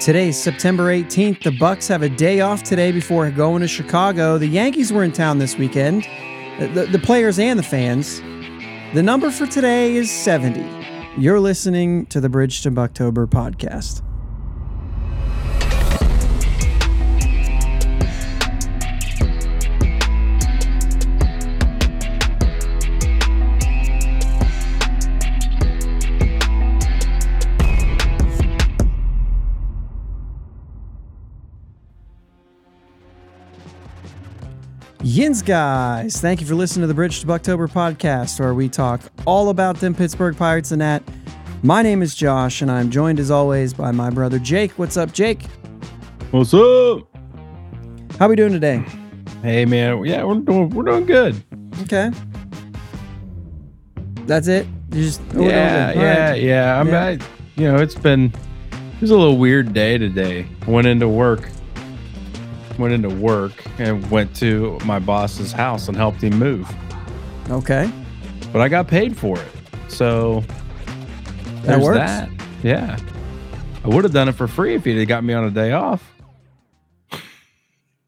Today's September 18th. The Bucks have a day off today before going to Chicago. The Yankees were in town this weekend, the players and the fans. The number for today is 70. You're listening to the Bridge to Bucktober podcast. Yins guys, thank you for listening to the Bridge to Bucktober podcast, where we talk all about them Pittsburgh Pirates and that. My name is Josh, and I'm joined as always by my brother Jake. What's up, Jake? What's up? How we doing today? Hey man, yeah, we're doing good. Okay, that's it. You just yeah. It was a little weird day today. Went into work and went to my boss's house and helped him move. Okay. But I got paid for it. So that works. That. Yeah. I would have done it for free if he'd have got me on a day off.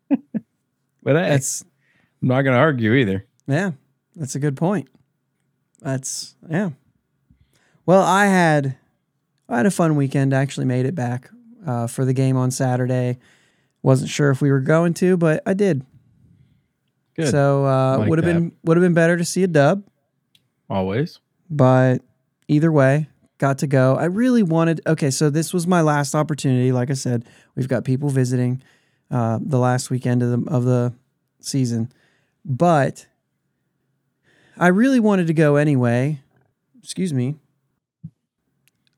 But hey, I'm not going to argue either. Yeah. That's a good point. Well, I had a fun weekend. I actually made it back for the game on Saturday. Wasn't sure if we were going to, but I did. Good. So would have been better to see a dub. Always. But either way, got to go. I really wanted. Okay, so this was my last opportunity. Like I said, we've got people visiting the last weekend of the season, but I really wanted to go anyway. Excuse me.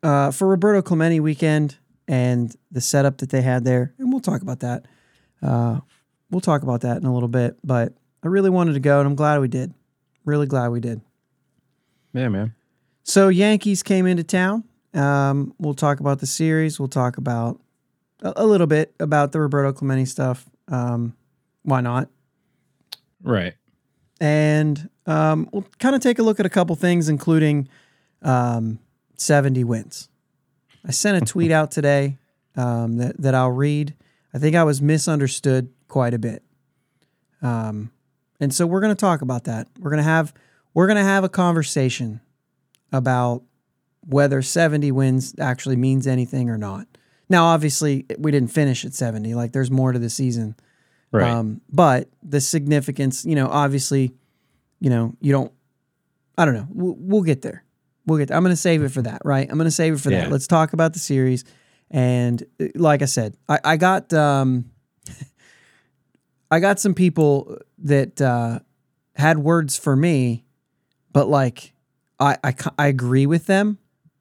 For Roberto Clemente weekend. And the setup that they had there, and we'll talk about that. We'll talk about that in a little bit, but I really wanted to go, and I'm glad we did. Really glad we did. Yeah, man. So Yankees came into town. We'll talk about the series. We'll talk about a little bit about the Roberto Clemente stuff. Why not? Right. And we'll kind of take a look at a couple things, including 70 wins. I sent a tweet out today that I'll read. I think I was misunderstood quite a bit, and so we're going to talk about that. We're going to have a conversation about whether 70 wins actually means anything or not. Now, obviously, we didn't finish at 70. Like, there's more to the season, right? But the significance, obviously, you don't. I don't know. We'll get there. I'm going to save it for that, right? I'm going to save it for that. Let's talk about the series. And like I said, I got I got some people that had words for me, but like I agree with them,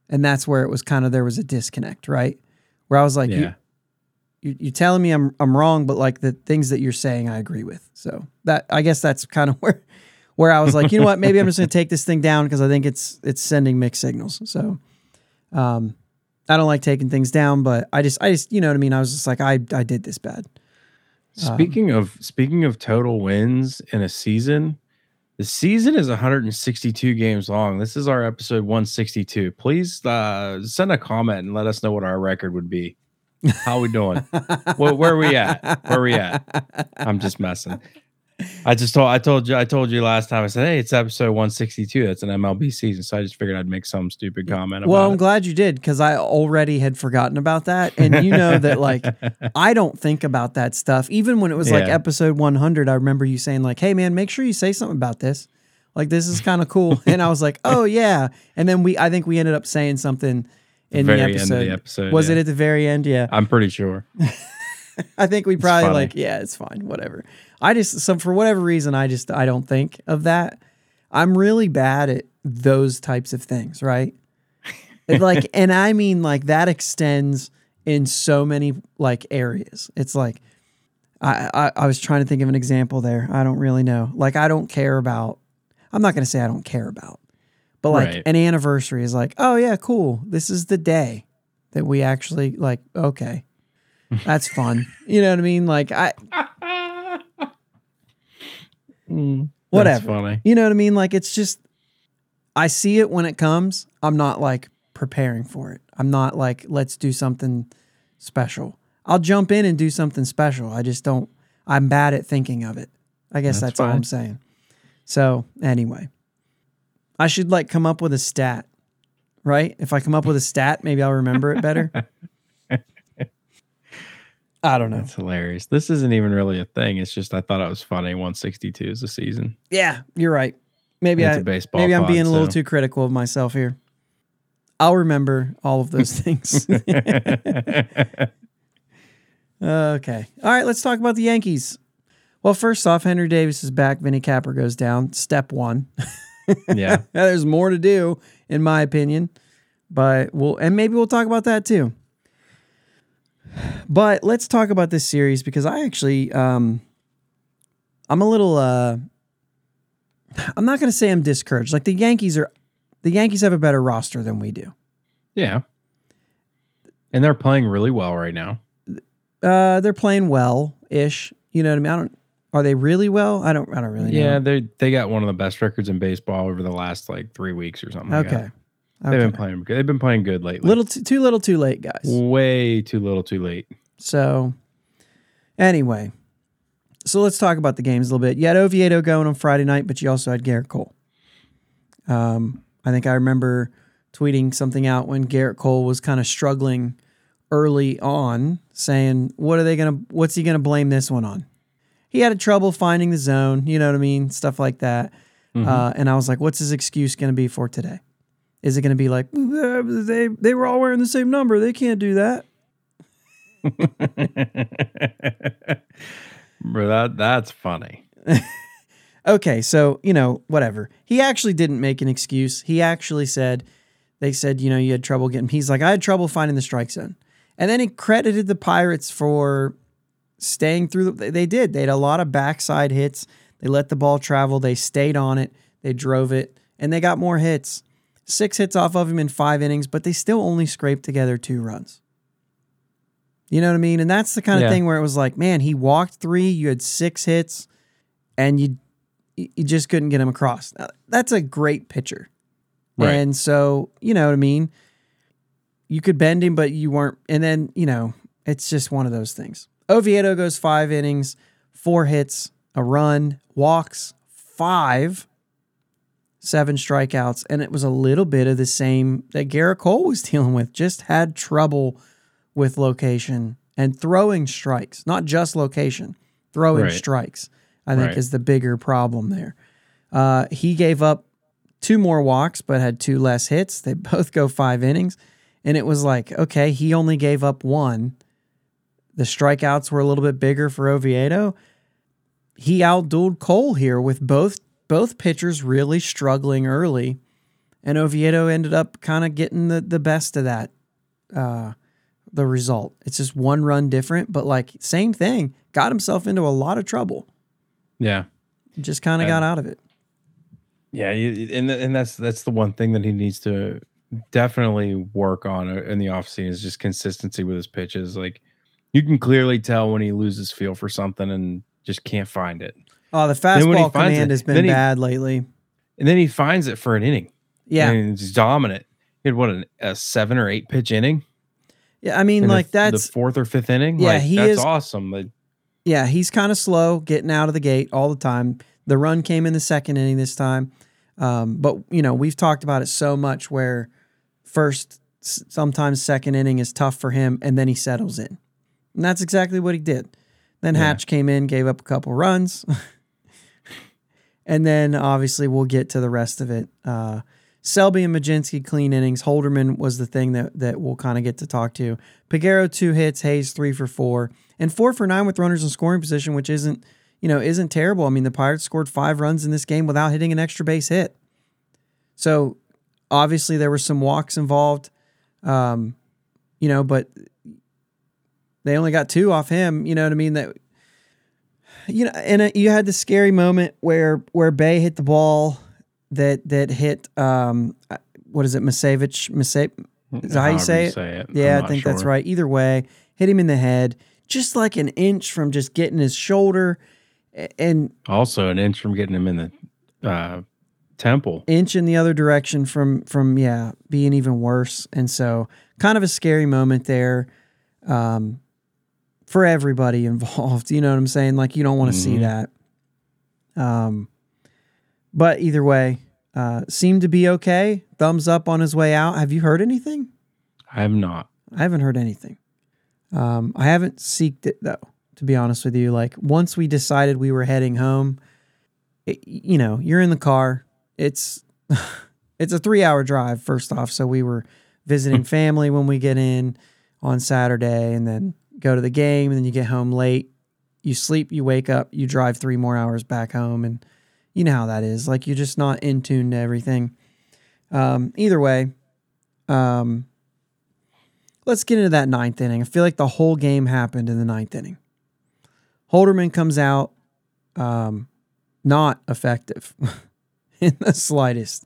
and that's where it was kind of there was a disconnect, right? Where I was like, you're telling me I'm wrong, but like the things that you're saying I agree with. So that I guess that's kind of where. Where I was like, you know what? Maybe I'm just going to take this thing down because I think it's sending mixed signals. So, I don't like taking things down, but I just, you know what I mean? I was just like, I did this bad. Speaking of total wins in a season, the season is 162 games long. This is our episode 162. Please send a comment and let us know what our record would be. How we doing? Well, where are we at? I'm just messing. I told you last time. I said, "Hey, it's episode 162. That's an MLB season." So I just figured I'd make some stupid comment. Well, I'm glad you did because I already had forgotten about that, and you know that like I don't think about that stuff. Even when it was like episode 100, I remember you saying like, "Hey, man, make sure you say something about this. Like this is kind of cool." And I was like, "Oh yeah." And then I think we ended up saying something in the episode. End of the episode. Was it at the very end? Yeah, I'm pretty sure. I think we probably it's fine, whatever. For whatever reason, I don't think of that. I'm really bad at those types of things, right? Like, and I mean like that extends in so many like areas. It's like, I was trying to think of an example there. I don't really know. Like, I don't care about, I'm not going to say I don't care about, but like an anniversary is like, oh yeah, cool. This is the day that we actually like, okay. That's fun. You know what I mean? Like whatever. That's funny. You know what I mean? Like it's just, I see it when it comes. I'm not like preparing for it. I'm not like, let's do something special. I'll jump in and do something special. I just don't, I'm bad at thinking of it. I guess that's all I'm saying. So anyway, I should like come up with a stat, right? If I come up with a stat, maybe I'll remember it better. I don't know. That's hilarious. This isn't even really a thing. It's just I thought it was funny. 162 is a season. Yeah, you're right. Maybe I'm being a little too critical of myself here. I'll remember all of those things. Okay. All right, let's talk about the Yankees. Well, first off, Henry Davis is back. Vinny Capper goes down. Step one. Yeah. There's more to do, in my opinion. But maybe we'll talk about that too. But let's talk about this series because I actually, I'm a little, I'm not going to say I'm discouraged. Like the Yankees have a better roster than we do. Yeah. And they're playing really well right now. They're playing well-ish. You know what I mean? Are they really well? I don't really know. Yeah, they got one of the best records in baseball over the last like 3 weeks or something. Okay. Like that. They've been playing good. They've been playing good lately. Too little, too late, guys. Way too little, too late. So, anyway. So let's talk about the games a little bit. You had Oviedo going on Friday night, but you also had Gerrit Cole. I think I remember tweeting something out when Gerrit Cole was kind of struggling early on, saying, what's he gonna blame this one on? He had trouble finding the zone, you know what I mean? Stuff like that. Mm-hmm. And I was like, what's his excuse gonna be for today? Is it gonna be like, they were all wearing the same number, they can't do that? Bro, that's funny. Okay, so, you know, whatever. He actually didn't make an excuse. He actually said, they said, you know, you had trouble getting... He's like, I had trouble finding the strike zone. And then he credited the Pirates for staying through... They did. They had a lot of backside hits. They let the ball travel. They stayed on it. They drove it. And they got more hits. 6 hits off of him in 5 innings, but they still only scraped together 2 runs. You know what I mean? And that's the kind of thing where it was like, man, he walked 3, you had 6 hits, and you just couldn't get him across. That's a great pitcher. Right. And so, you know what I mean? You could bend him, but you weren't. And then, you know, it's just one of those things. Oviedo goes 5 innings, 4 hits, a run, walks 5, 7 strikeouts. And it was a little bit of the same that Gerrit Cole was dealing with. Just had trouble with location and throwing strikes. Not just location, throwing strikes. I think is the bigger problem there. He gave up 2 more walks, but had 2 less hits. They both go 5 innings. And it was like, okay, he only gave up 1. The strikeouts were a little bit bigger for Oviedo. He out-dueled Cole here with both pitchers really struggling early. And Oviedo ended up kind of getting the best of that, the result. It's just one run different, but like same thing. Got himself into a lot of trouble. Yeah. Just kind of got out of it. Yeah, and that's the one thing that he needs to definitely work on in the offseason is just consistency with his pitches. Like, you can clearly tell when he loses feel for something and just can't find it. Oh, the fastball command has been bad lately. And then he finds it for an inning. Yeah. And it's dominant. He had, what, a 7 or 8 pitch inning? Yeah, I mean, like that's... The 4th or 5th inning? Yeah, that's awesome. Yeah, he's kind of slow getting out of the gate all the time. The run came in the 2nd inning this time. But, you know, we've talked about it so much where first, sometimes 2nd inning is tough for him, and then he settles in. And that's exactly what he did. Then Hatch came in, gave up a couple runs. And then, obviously, we'll get to the rest of it. Selby and Majinski, clean innings. Holderman was the thing that we'll kind of get to talk to. Peguero, 2 hits. Hayes, 3 for 4. And 4 for 9 with runners in scoring position, which isn't terrible. I mean, the Pirates scored 5 runs in this game without hitting an extra base hit. So, obviously, there were some walks involved, you know, but they only got 2 off him, you know what I mean? That, you know, and you had the scary moment where Bae hit the ball that hit, what is it, Misevich? Is that how you say it? Yeah, I think that's right. Either way, hit him in the head, just like an inch from just getting his shoulder, and also an inch from getting him in the temple. Inch in the other direction from being even worse. And so kind of a scary moment there. for everybody involved. You know what I'm saying? Like, you don't want to see that. But either way, seemed to be okay. Thumbs up on his way out. Have you heard anything? I have not. I haven't heard anything. I haven't seeked it, though, to be honest with you. Like, once we decided we were heading home, you know, you're in the car. It's it's a 3-hour drive, first off. So we were visiting family when we get in on Saturday, and then go to the game, and then you get home late. You sleep, you wake up, you drive 3 more hours back home, and you know how that is. Like, you're just not in tune to everything. Either way, let's get into that ninth inning. I feel like the whole game happened in the ninth inning. Holderman comes out not effective in the slightest.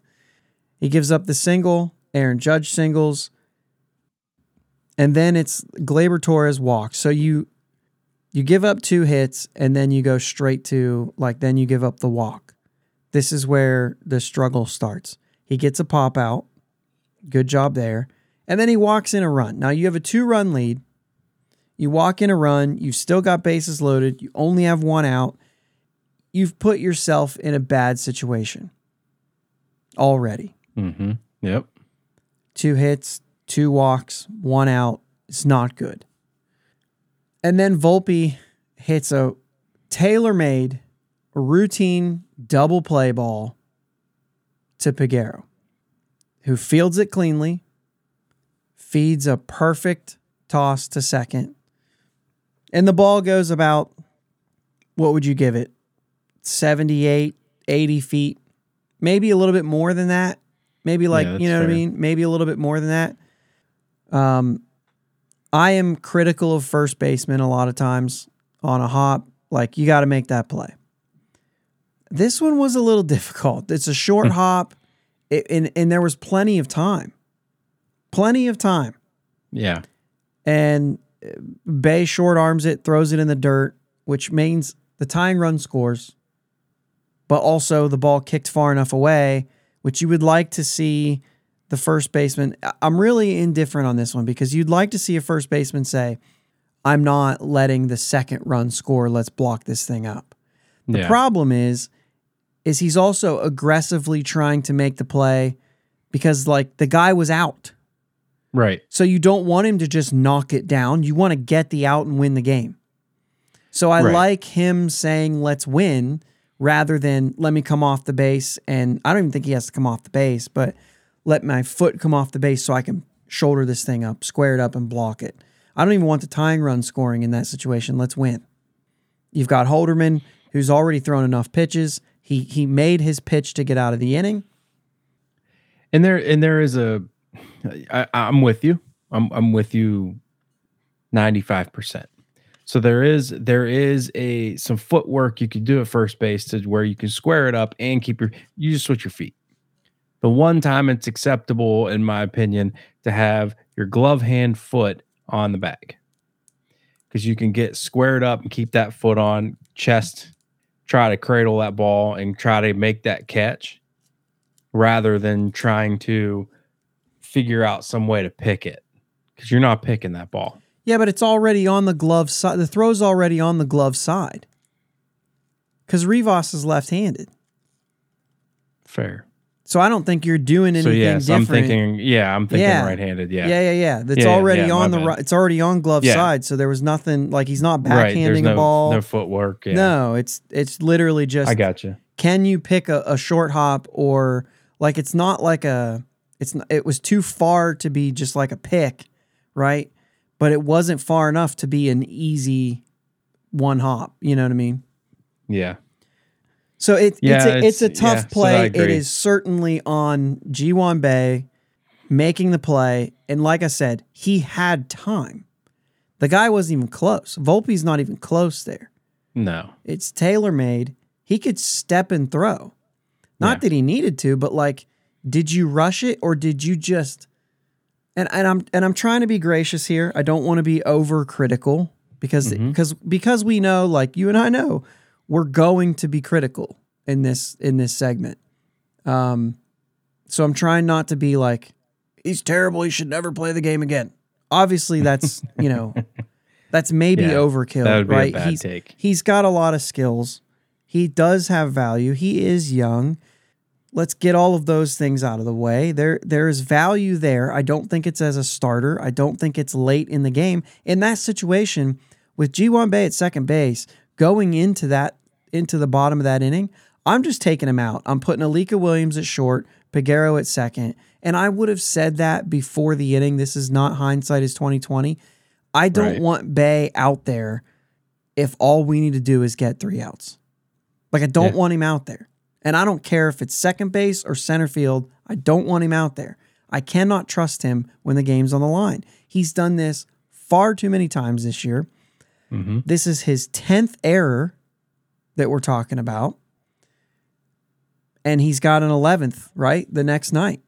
He gives up the single, Aaron Judge singles, and then it's Gleyber Torres walks. So you give up 2 hits, and then you go straight to, like, then you give up the walk. This is where the struggle starts. He gets a pop out. Good job there. And then he walks in a run. Now, you have a 2-run lead. You walk in a run. You've still got bases loaded. You only have 1 out. You've put yourself in a bad situation already. Mm-hmm. Yep. 2 hits, 2 walks, 1 out. It's not good. And then Volpe hits a tailor-made, routine double play ball to Peguero, who fields it cleanly, feeds a perfect toss to second, and the ball goes about, what would you give it, 78, 80 feet, maybe a little bit more than that, maybe like, yeah, you know fair. What I mean, maybe a little bit more than that. I am critical of first baseman a lot of times on a hop. Like, you got to make that play. This one was a little difficult. It's a short hop, and there was plenty of time. Plenty of time. Yeah. And Bae short arms it, throws it in the dirt, which means the tying run scores, but also the ball kicked far enough away, which you would like to see the first baseman. I'm really indifferent on this one because you'd like to see a first baseman say, I'm not letting the second run score. Let's block this thing up. The problem is he's also aggressively trying to make the play because, like, the guy was out. Right. So you don't want him to just knock it down. You want to get the out and win the game. So I like him saying, let's win, rather than let me come off the base. And I don't even think he has to come off the base, but let my foot come off the base so I can shoulder this thing up, square it up, and block it. I don't even want the tying run scoring in that situation. Let's win. You've got Holderman, who's already thrown enough pitches. He made his pitch to get out of the inning. And there is a, I'm with you. I'm with you 95%. So there is some footwork you could do at first base to where you can square it up and you just switch your feet. The one time it's acceptable, in my opinion, to have your glove hand foot on the bag, because you can get squared up and keep that foot on chest, try to cradle that ball and try to make that catch, rather than trying to figure out some way to pick it, because you're not picking that ball. Yeah, but it's already on the glove side. The throw's already on the glove side because Rivas is left-handed. Fair. So I don't think you're doing anything different. I'm thinking right-handed. Yeah. It's already on the right. It's already on glove side. So there was nothing, like, he's not backhanding a ball. No footwork. Yeah. No, it's literally just. I gotcha. Can you pick a short hop, or like, it's not like a. It's not, it was too far to be just like a pick, right? But it wasn't far enough to be an easy one hop. You know what I mean? Yeah. So it's a tough play. It is certainly on Ji-hwan Bae making the play. And like I said, he had time. The guy wasn't even close. Volpe's not even close there. No. It's tailor-made. He could step and throw. Not that he needed to, but, like, did you rush it, or did you just and I'm trying to be gracious here. I don't want to be overcritical because we know, like, you and I know, we're going to be critical in this segment. So I'm trying not to be like, he's terrible, he should never play the game again. Obviously, that's, you know, that's maybe overkill, that would be right? A bad take. He's got a lot of skills. He does have value. He is young. Let's get all of those things out of the way. There is value there. I don't think it's as a starter. I don't think it's late in the game. In that situation, with Ji-hwan Bae at second base, going into the bottom of that inning, I'm just taking him out. I'm putting Alika Williams at short, Peguero at second. And I would have said that before the inning. This is not hindsight is 20/20. I don't want Bae out there if all we need to do is get three outs. Like, I don't want him out there. And I don't care if it's second base or center field. I don't want him out there. I cannot trust him when the game's on the line. He's done this far too many times this year. Mm-hmm. This is his 10th error that we're talking about. And he's got an 11th, right? The next night.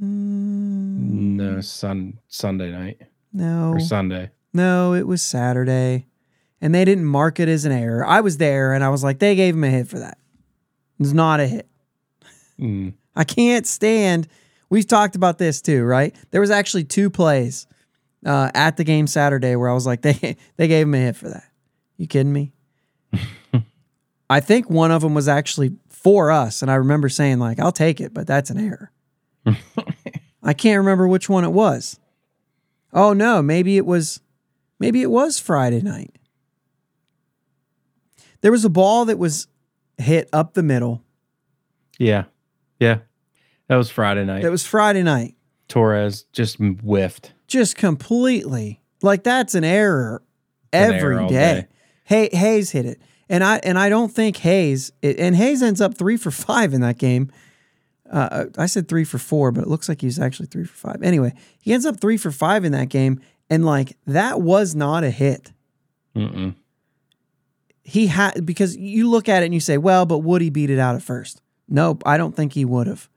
No, Sunday night. No. Or Sunday. No, it was Saturday. And they didn't mark it as an error. I was there, and I was like, they gave him a hit for that. It's not a hit. Mm. I can't stand. We've talked about this too, right? There was actually two plays at the game Saturday where I was like, they gave him a hit for that. You kidding me? I think one of them was actually for us, and I remember saying, like, I'll take it, but that's an error. I can't remember which one it was. Oh, no, maybe it was Friday night. There was a ball that was hit up the middle. Yeah. That was Friday night. Torres just whiffed. Just completely. Like, that's an error every day. Hayes hit it. And I don't think Hayes ends up 3-for-5 in that game. I said 3-for-4, but it looks like he's actually 3-for-5. Anyway, he ends up 3-for-5 in that game, and like that was not a hit. Mm-mm. He had, because you look at it and you say, well, but would he beat it out at first? Nope, I don't think he would have.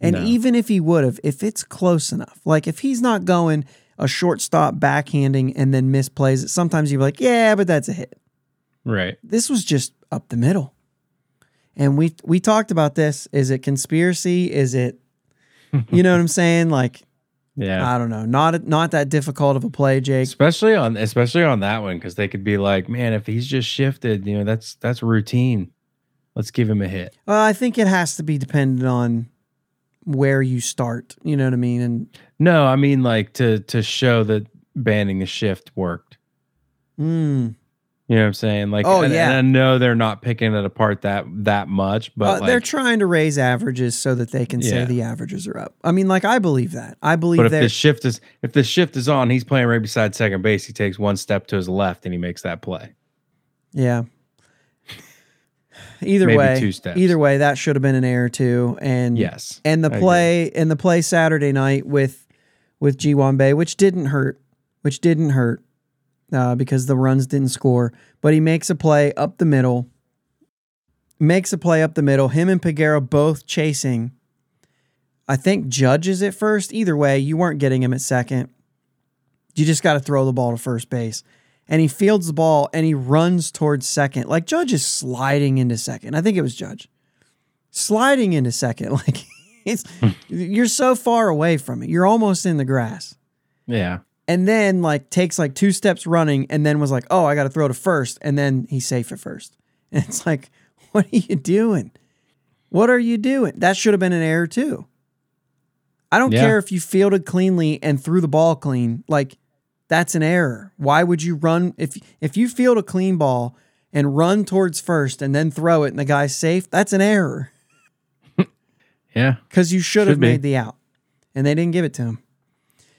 And even if he would have, if it's close enough, like if he's not going a shortstop backhanding and then misplays it, sometimes you're like, yeah, but that's a hit. Right. This was just up the middle. And we talked about this. Is it conspiracy? Is it, you know what I'm saying? Like, yeah, I don't know. Not that difficult of a play, Jake. Especially on that one, because they could be like, man, if he's just shifted, you know, that's routine. Let's give him a hit. Well, I think it has to be dependent on where you start. You know what I mean? And no, I mean like to show that banning the shift worked. You know what I'm saying? Like, and I know they're not picking it apart that much, but like, they're trying to raise averages so that they can say the averages are up. I mean, like, I believe that. I believe that. But if the shift is on, he's playing right beside second base. He takes one step to his left and he makes that play. Yeah. Either way, that should have been an error too. And yes, and the play Saturday night with Ji-hwan Bae, which didn't hurt. Because the runs didn't score, but he makes a play up the middle. Him and Peguero both chasing. I think Judge is at first. Either way, you weren't getting him at second. You just got to throw the ball to first base. And he fields the ball, and he runs towards second. Like, Judge is sliding into second. I think it was Judge. Sliding into second. Like, you're so far away from it. You're almost in the grass. Yeah. And then like takes like two steps running and then was like, oh, I got to throw to first. And then he's safe at first. And it's like, what are you doing? That should have been an error too. I don't care if you fielded cleanly and threw the ball clean. Like, that's an error. Why would you run? If you field a clean ball and run towards first and then throw it and the guy's safe, that's an error. Yeah. Because you should have made the out. And they didn't give it to him.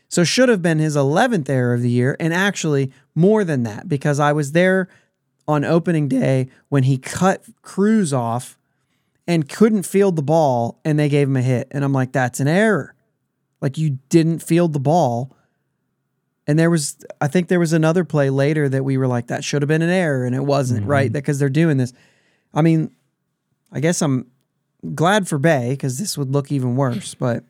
So should have been his 11th error of the year, and actually more than that, because I was there on opening day when he cut Cruz off and couldn't field the ball, and they gave him a hit. And I'm like, that's an error. Like, you didn't field the ball. And I think there was another play later that we were like, that should have been an error, and it wasn't, right? Because they're doing this. I mean, I guess I'm glad for Bae, because this would look even worse, but...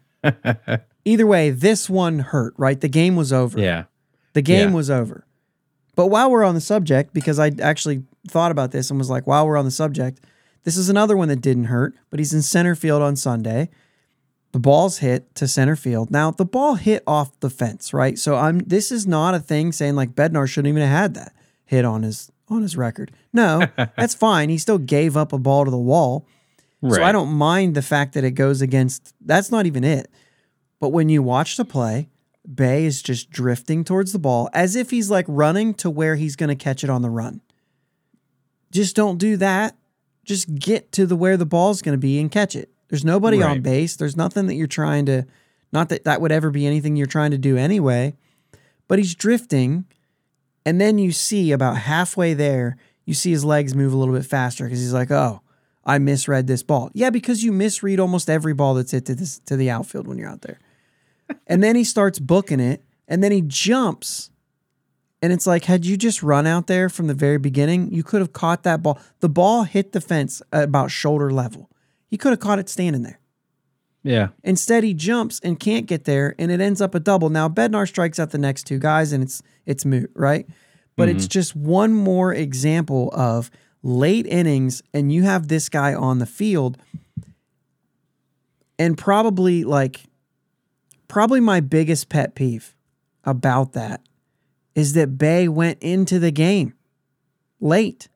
Either way, this one hurt, right? The game was over. Yeah. The game was over. But while we're on the subject, because I actually thought about this and was like, while we're on the subject, this is another one that didn't hurt, but he's in center field on Sunday. The ball's hit to center field. Now, the ball hit off the fence, right? So this is not a thing saying like Bednar shouldn't even have had that hit on his record. No, that's fine. He still gave up a ball to the wall. Right. So I don't mind the fact that it goes against, that's not even it. But when you watch the play, Bae is just drifting towards the ball as if he's like running to where he's going to catch it on the run. Just don't do that. Just get to where the ball's going to be and catch it. There's nobody right on base. There's nothing that you're trying to, not that that would ever be anything you're trying to do anyway, but he's drifting. And then you see about halfway there, you see his legs move a little bit faster because he's like, oh, I misread this ball. Yeah, because you misread almost every ball that's hit to the outfield when you're out there. And then he starts booking it, and then he jumps. And it's like, had you just run out there from the very beginning, you could have caught that ball. The ball hit the fence at about shoulder level. He could have caught it standing there. Yeah. Instead, he jumps and can't get there, and it ends up a double. Now, Bednar strikes out the next two guys, and it's moot, right? But It's just one more example of late innings, and you have this guy on the field. And probably my biggest pet peeve about that is that Bae went into the game late.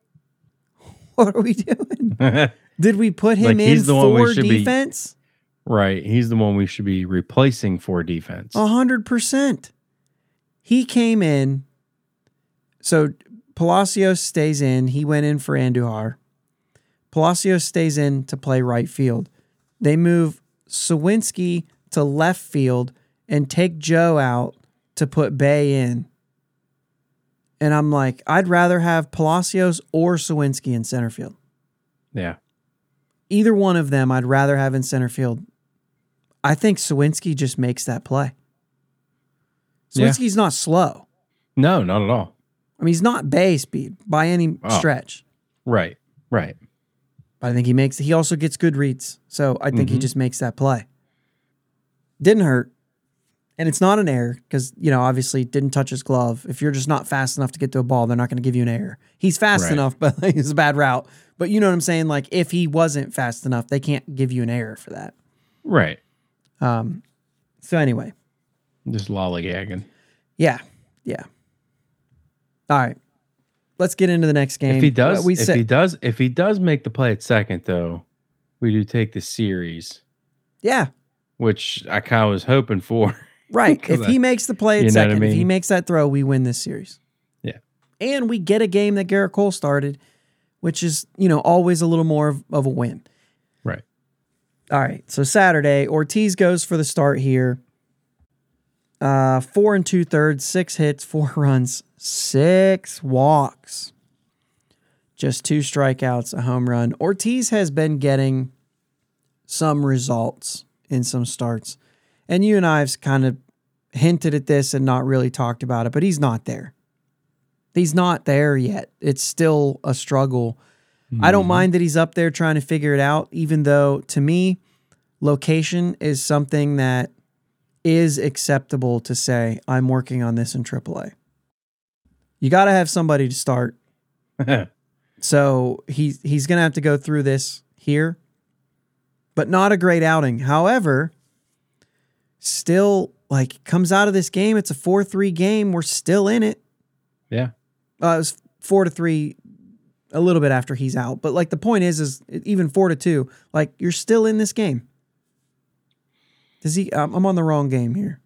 What are we doing? Did we put him in for defense? Right. He's the one we should be replacing for defense. 100%. He came in. So Palacios stays in. He went in for Andujar. Palacios stays in to play right field. They move Suwinski to left field and take Joe out to put Bae in. And I'm like, I'd rather have Palacios or Suwinski in center field. Yeah. Either one of them I'd rather have in center field. I think Suwinski just makes that play. Suwinski's not slow. No, not at all. I mean, he's not Bae speed by any stretch. Right, right. But I think he also gets good reads. So I think he just makes that play. Didn't hurt. And it's not an error because, obviously didn't touch his glove. If you're just not fast enough to get to a ball, they're not going to give you an error. He's fast enough, but it's a bad route. But you know what I'm saying? Like, if he wasn't fast enough, they can't give you an error for that. Right. So anyway. Just lollygagging. Yeah. Yeah. All right. Let's get into the next game. If he does make the play at second, though, we do take the series. Yeah. Which I kind of was hoping for. Right. If he makes the play at second, if he makes that throw, we win this series. Yeah. And we get a game that Gerrit Cole started, which is, always a little more of a win. Right. All right. So Saturday, Ortiz goes for the start here. 4 2/3, 6 hits, 4 runs, 6 walks. Just 2 strikeouts, a home run. Ortiz has been getting some results in some starts. And you and I have kind of hinted at this and not really talked about it, but he's not there. He's not there yet. It's still a struggle. Mm-hmm. I don't mind that he's up there trying to figure it out, even though, to me, location is something that is acceptable to say, I'm working on this in AAA. You got to have somebody to start. So he's going to have to go through this here, but not a great outing. However, still, comes out of this game. It's a 4-3 game. We're still in it. Yeah. It was 4-3 a little bit after he's out. But, the point is even 4-2, you're still in this game. I'm on the wrong game here.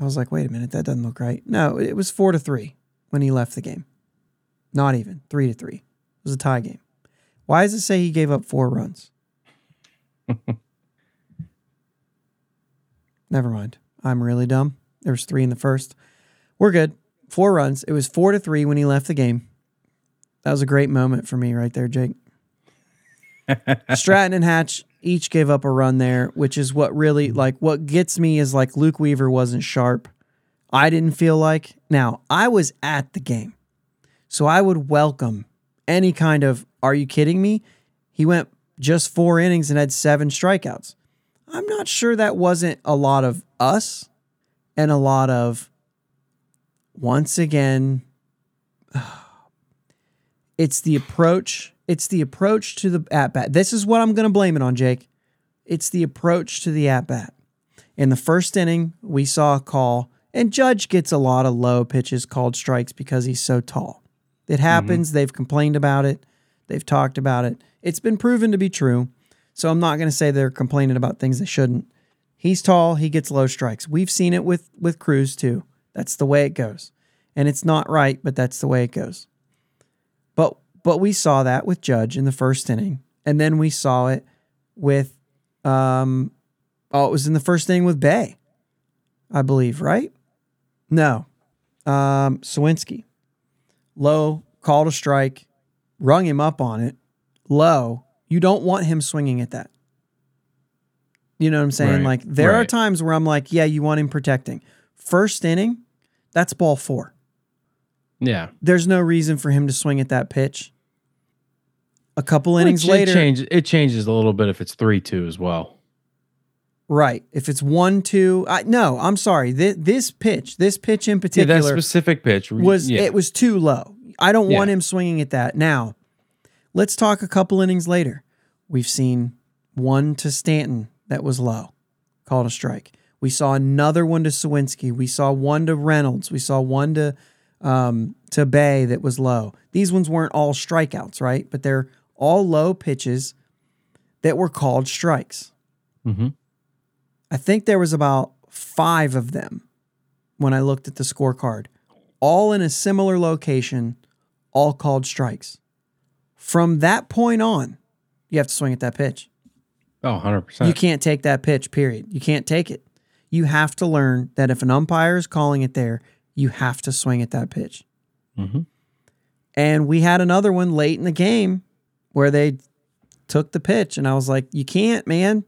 I was like, wait a minute, that doesn't look right. No, it was 4-3 when he left the game. Not even. 3-3. It was a tie game. Why does it say he gave up 4 runs? Never mind. I'm really dumb. There was 3 in the first. We're good. 4 runs. It was 4-3 when he left the game. That was a great moment for me right there, Jake. Stratton and Hatch each gave up a run there, which is what really, what gets me is, Luke Weaver wasn't sharp. I didn't feel like. Now, I was at the game, so I would welcome any kind of, are you kidding me? He went just 4 innings and had 7 strikeouts. I'm not sure that wasn't a lot of us and a lot of, once again, it's the approach. It's the approach to the at-bat. This is what I'm going to blame it on, Jake. It's the approach to the at-bat. In the first inning, we saw a call, and Judge gets a lot of low pitches called strikes because he's so tall. It happens. Mm-hmm. They've complained about it. They've talked about it. It's been proven to be true, so I'm not going to say they're complaining about things they shouldn't. He's tall. He gets low strikes. We've seen it with Cruz, too. That's the way it goes. And it's not right, but that's the way it goes. But we saw that with Judge in the first inning, and then we saw it with it was in the first inning with Bae, I believe, right? No. Suwinski. Low, called a strike, rung him up on it, low. You don't want him swinging at that. You know what I'm saying? Right. Like, there are times where I'm like, yeah, you want him protecting. First inning, that's ball four. Yeah. There's no reason for him to swing at that pitch. A couple innings later. It changes a little bit if it's 3-2 as well. Right. If it's 1-2. No, I'm sorry. This pitch in particular. Yeah, that specific pitch. It was too low. I don't want him swinging at that. Now, let's talk a couple innings later. We've seen one to Stanton that was low. Called a strike. We saw another one to Suwinski. We saw one to Reynolds. We saw one to Bae that was low. These ones weren't all strikeouts, right? But they're all low pitches that were called strikes. Mm-hmm. I think there was about 5 of them when I looked at the scorecard, all in a similar location, all called strikes. From that point on, you have to swing at that pitch. Oh, 100%. You can't take that pitch, period. You can't take it. You have to learn that if an umpire is calling it there, you have to swing at that pitch. Mm-hmm. And we had another one late in the game where they took the pitch, and I was like, you can't, man.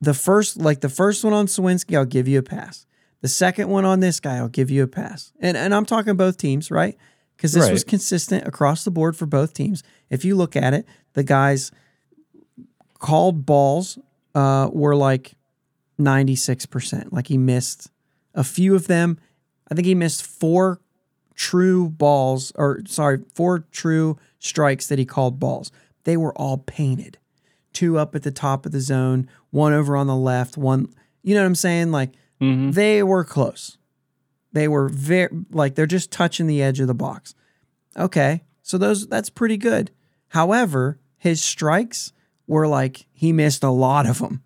The first one on Suwinski, I'll give you a pass. The second one on this guy, I'll give you a pass. And I'm talking both teams, right? Because this was consistent across the board for both teams. If you look at it, the guys called balls were like 96%. Like, he missed a few of them. I think he missed 4 true strikes that he called balls. They were all painted. 2 up at the top of the zone, 1 over on the left, 1, you know what I'm saying? Like, mm-hmm. They were close. They were very, like, they're just touching the edge of the box. Okay, so that's pretty good. However, his strikes were like, he missed a lot of them.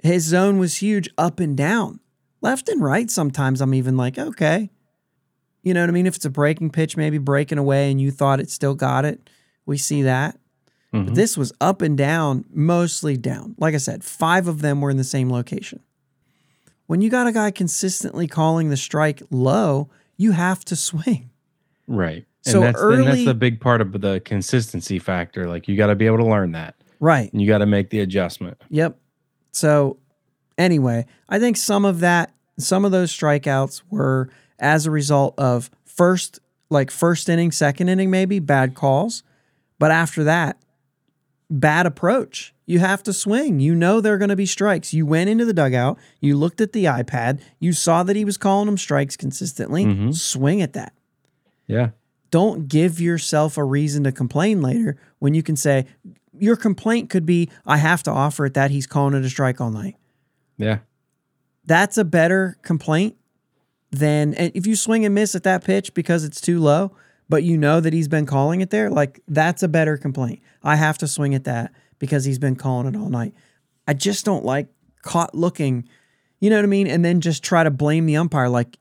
His zone was huge up and down. Left and right, sometimes I'm even like, okay. You know what I mean? If it's a breaking pitch, maybe breaking away and you thought it still got it, we see that. Mm-hmm. But this was up and down, mostly down. Like I said, 5 of them were in the same location. When you got a guy consistently calling the strike low, you have to swing. Right. So that's the big part of the consistency factor. Like, you got to be able to learn that. Right. And you got to make the adjustment. Yep. So anyway, I think some of those strikeouts were as a result of first inning, second inning, maybe bad calls. But after that, bad approach. You have to swing. You know there are going to be strikes. You went into the dugout. You looked at the iPad. You saw that he was calling them strikes consistently. Mm-hmm. Swing at that. Yeah. Don't give yourself a reason to complain later when you can say, your complaint could be, I have to offer it that he's calling it a strike all night. Yeah. That's a better complaint than, and if you swing and miss at that pitch because it's too low, but you know that he's been calling it there, like, that's a better complaint. I have to swing at that because he's been calling it all night. I just don't like caught looking, you know what I mean? And then just try to blame the umpire. Like,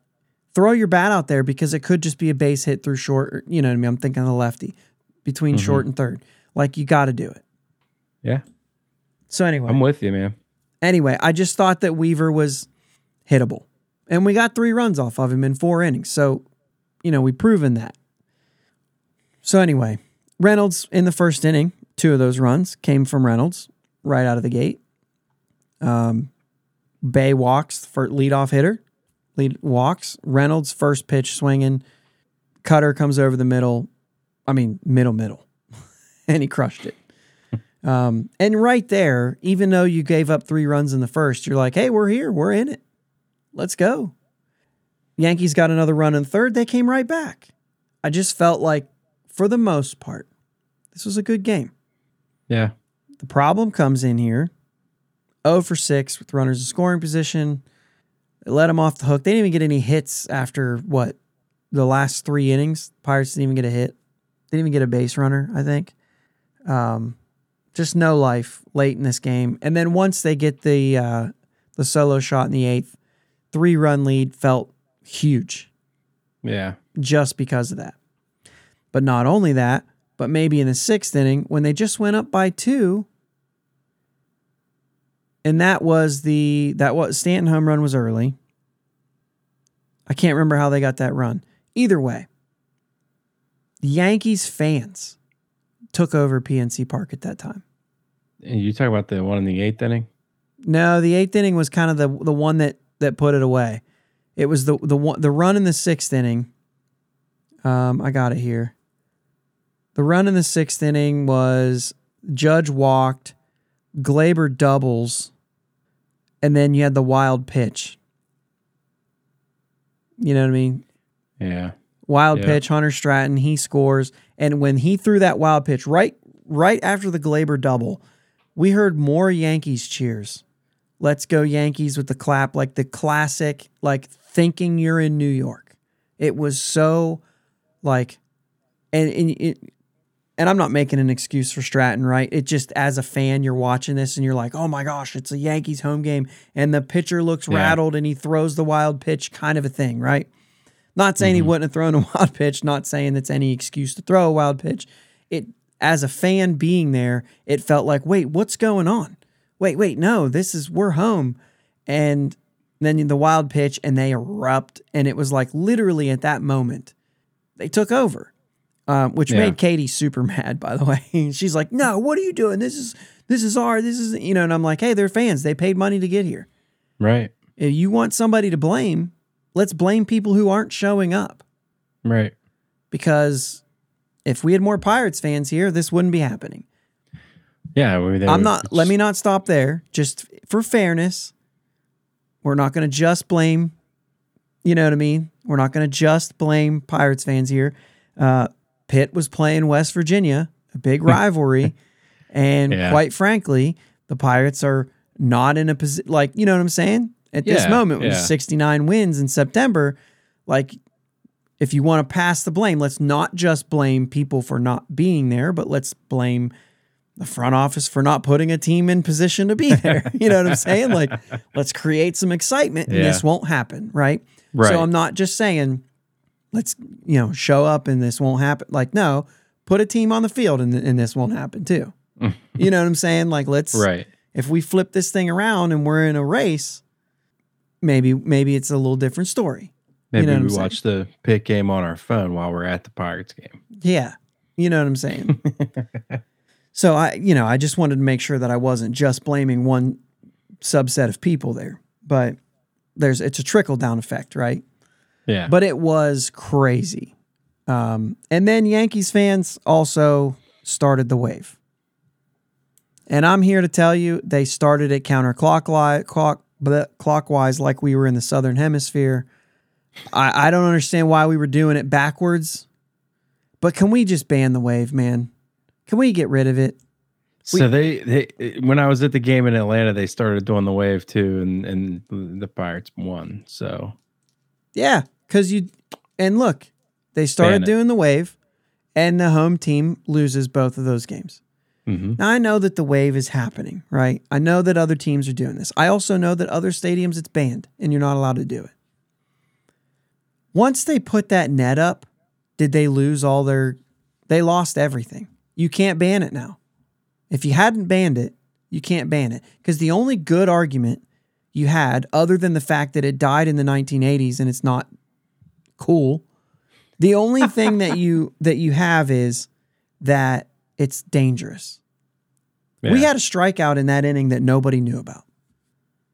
throw your bat out there because it could just be a base hit through short, or, you know what I mean? I'm thinking of the lefty between mm-hmm. short and third. Like, you got to do it. Yeah. So anyway. I'm with you, man. Anyway, I just thought that Weaver was hittable. And we got 3 runs off of him in 4 innings. So, you know, we've proven that. So anyway, Reynolds in the first inning, 2 of those runs came from Reynolds right out of the gate. Bae walks for leadoff hitter. Lead walks. Reynolds first pitch swinging. Cutter comes over the middle. I mean, middle. And he crushed it. And right there, even though you gave up 3 runs in the first, you're like, hey, we're here. We're in it. Let's go. Yankees got another run in third. They came right back. I just felt like, for the most part, this was a good game. Yeah. The problem comes in here 0 for 6 with runners in scoring position. They let him off the hook. They didn't even get any hits after, what, the last three innings? Pirates didn't even get a hit. They didn't even get a base runner, I think. Just no life late in this game. And then once they get the solo shot in the 8th, 3-run lead felt huge. Yeah. Just because of that. But not only that, but maybe in the 6th inning, when they just went up by 2, and that was Stanton home run was early. I can't remember how they got that run. Either way, the Yankees fans took over PNC Park at that time. And you talk about the one in the 8th inning? No, the 8th inning was kind of the one that put it away. It was the run in the 6th inning. I got it here. The run in the 6th inning was Judge walked, Gleyber doubles, and then you had the wild pitch. You know what I mean? Yeah. Wild pitch, Hunter Stratton, he scores. And when he threw that wild pitch, right after the Gleyber double, we heard more Yankees cheers. Let's go Yankees with the clap, like the classic, like thinking you're in New York. It was so, like, and I'm not making an excuse for Stratton, right? It just, as a fan, you're watching this and you're like, oh my gosh, it's a Yankees home game. And the pitcher looks rattled and he throws the wild pitch kind of a thing, right? Not saying he wouldn't have thrown a wild pitch, not saying that's any excuse to throw a wild pitch. It, as a fan being there, it felt like, wait, what's going on? Wait, no, we're home. And then the wild pitch, and they erupt, and it was like literally at that moment, they took over, which made Katie super mad, by the way. She's like, no, what are you doing? This is you know, and I'm like, hey, they're fans. They paid money to get here. Right. If you want somebody to blame, let's blame people who aren't showing up. Right. Because if we had more Pirates fans here, this wouldn't be happening. Yeah, let me not stop there. Just for fairness, we're not going to just blame. You know what I mean? We're not going to just blame Pirates fans here. Pitt was playing West Virginia, a big rivalry, and quite frankly, the Pirates are not in a position. Like, you know what I'm saying? At this moment, with 69 wins in September, like, if you want to pass the blame, let's not just blame people for not being there, but let's blame the front office for not putting a team in position to be there. You know what I'm saying? Like, let's create some excitement and this won't happen. Right. So I'm not just saying, let's, you know, show up and this won't happen. Like, no, put a team on the field and this won't happen too. You know what I'm saying? Like, let's, if we flip this thing around and we're in a race, maybe it's a little different story. Maybe you know we watch the Pitt game on our phone while we're at the Pirates game. Yeah. You know what I'm saying? So I just wanted to make sure that I wasn't just blaming one subset of people there, but it's a trickle down effect, right? Yeah. But it was crazy, and then Yankees fans also started the wave, and I'm here to tell you they started it counterclockwise, like we were in the Southern Hemisphere. I don't understand why we were doing it backwards, but can we just ban the wave, man? Can we get rid of it? So they when I was at the game in Atlanta, they started doing the wave too, and the Pirates won. So yeah, look, they started doing the wave, and the home team loses both of those games. Mm-hmm. Now I know that the wave is happening, right? I know that other teams are doing this. I also know that other stadiums it's banned, and you're not allowed to do it. Once they put that net up, did they lose all their? They lost everything. You can't ban it now. If you hadn't banned it, you can't ban it. Because the only good argument you had, other than the fact that it died in the 1980s and it's not cool, the only thing that you have is that it's dangerous. Yeah. We had a strikeout in that inning that nobody knew about.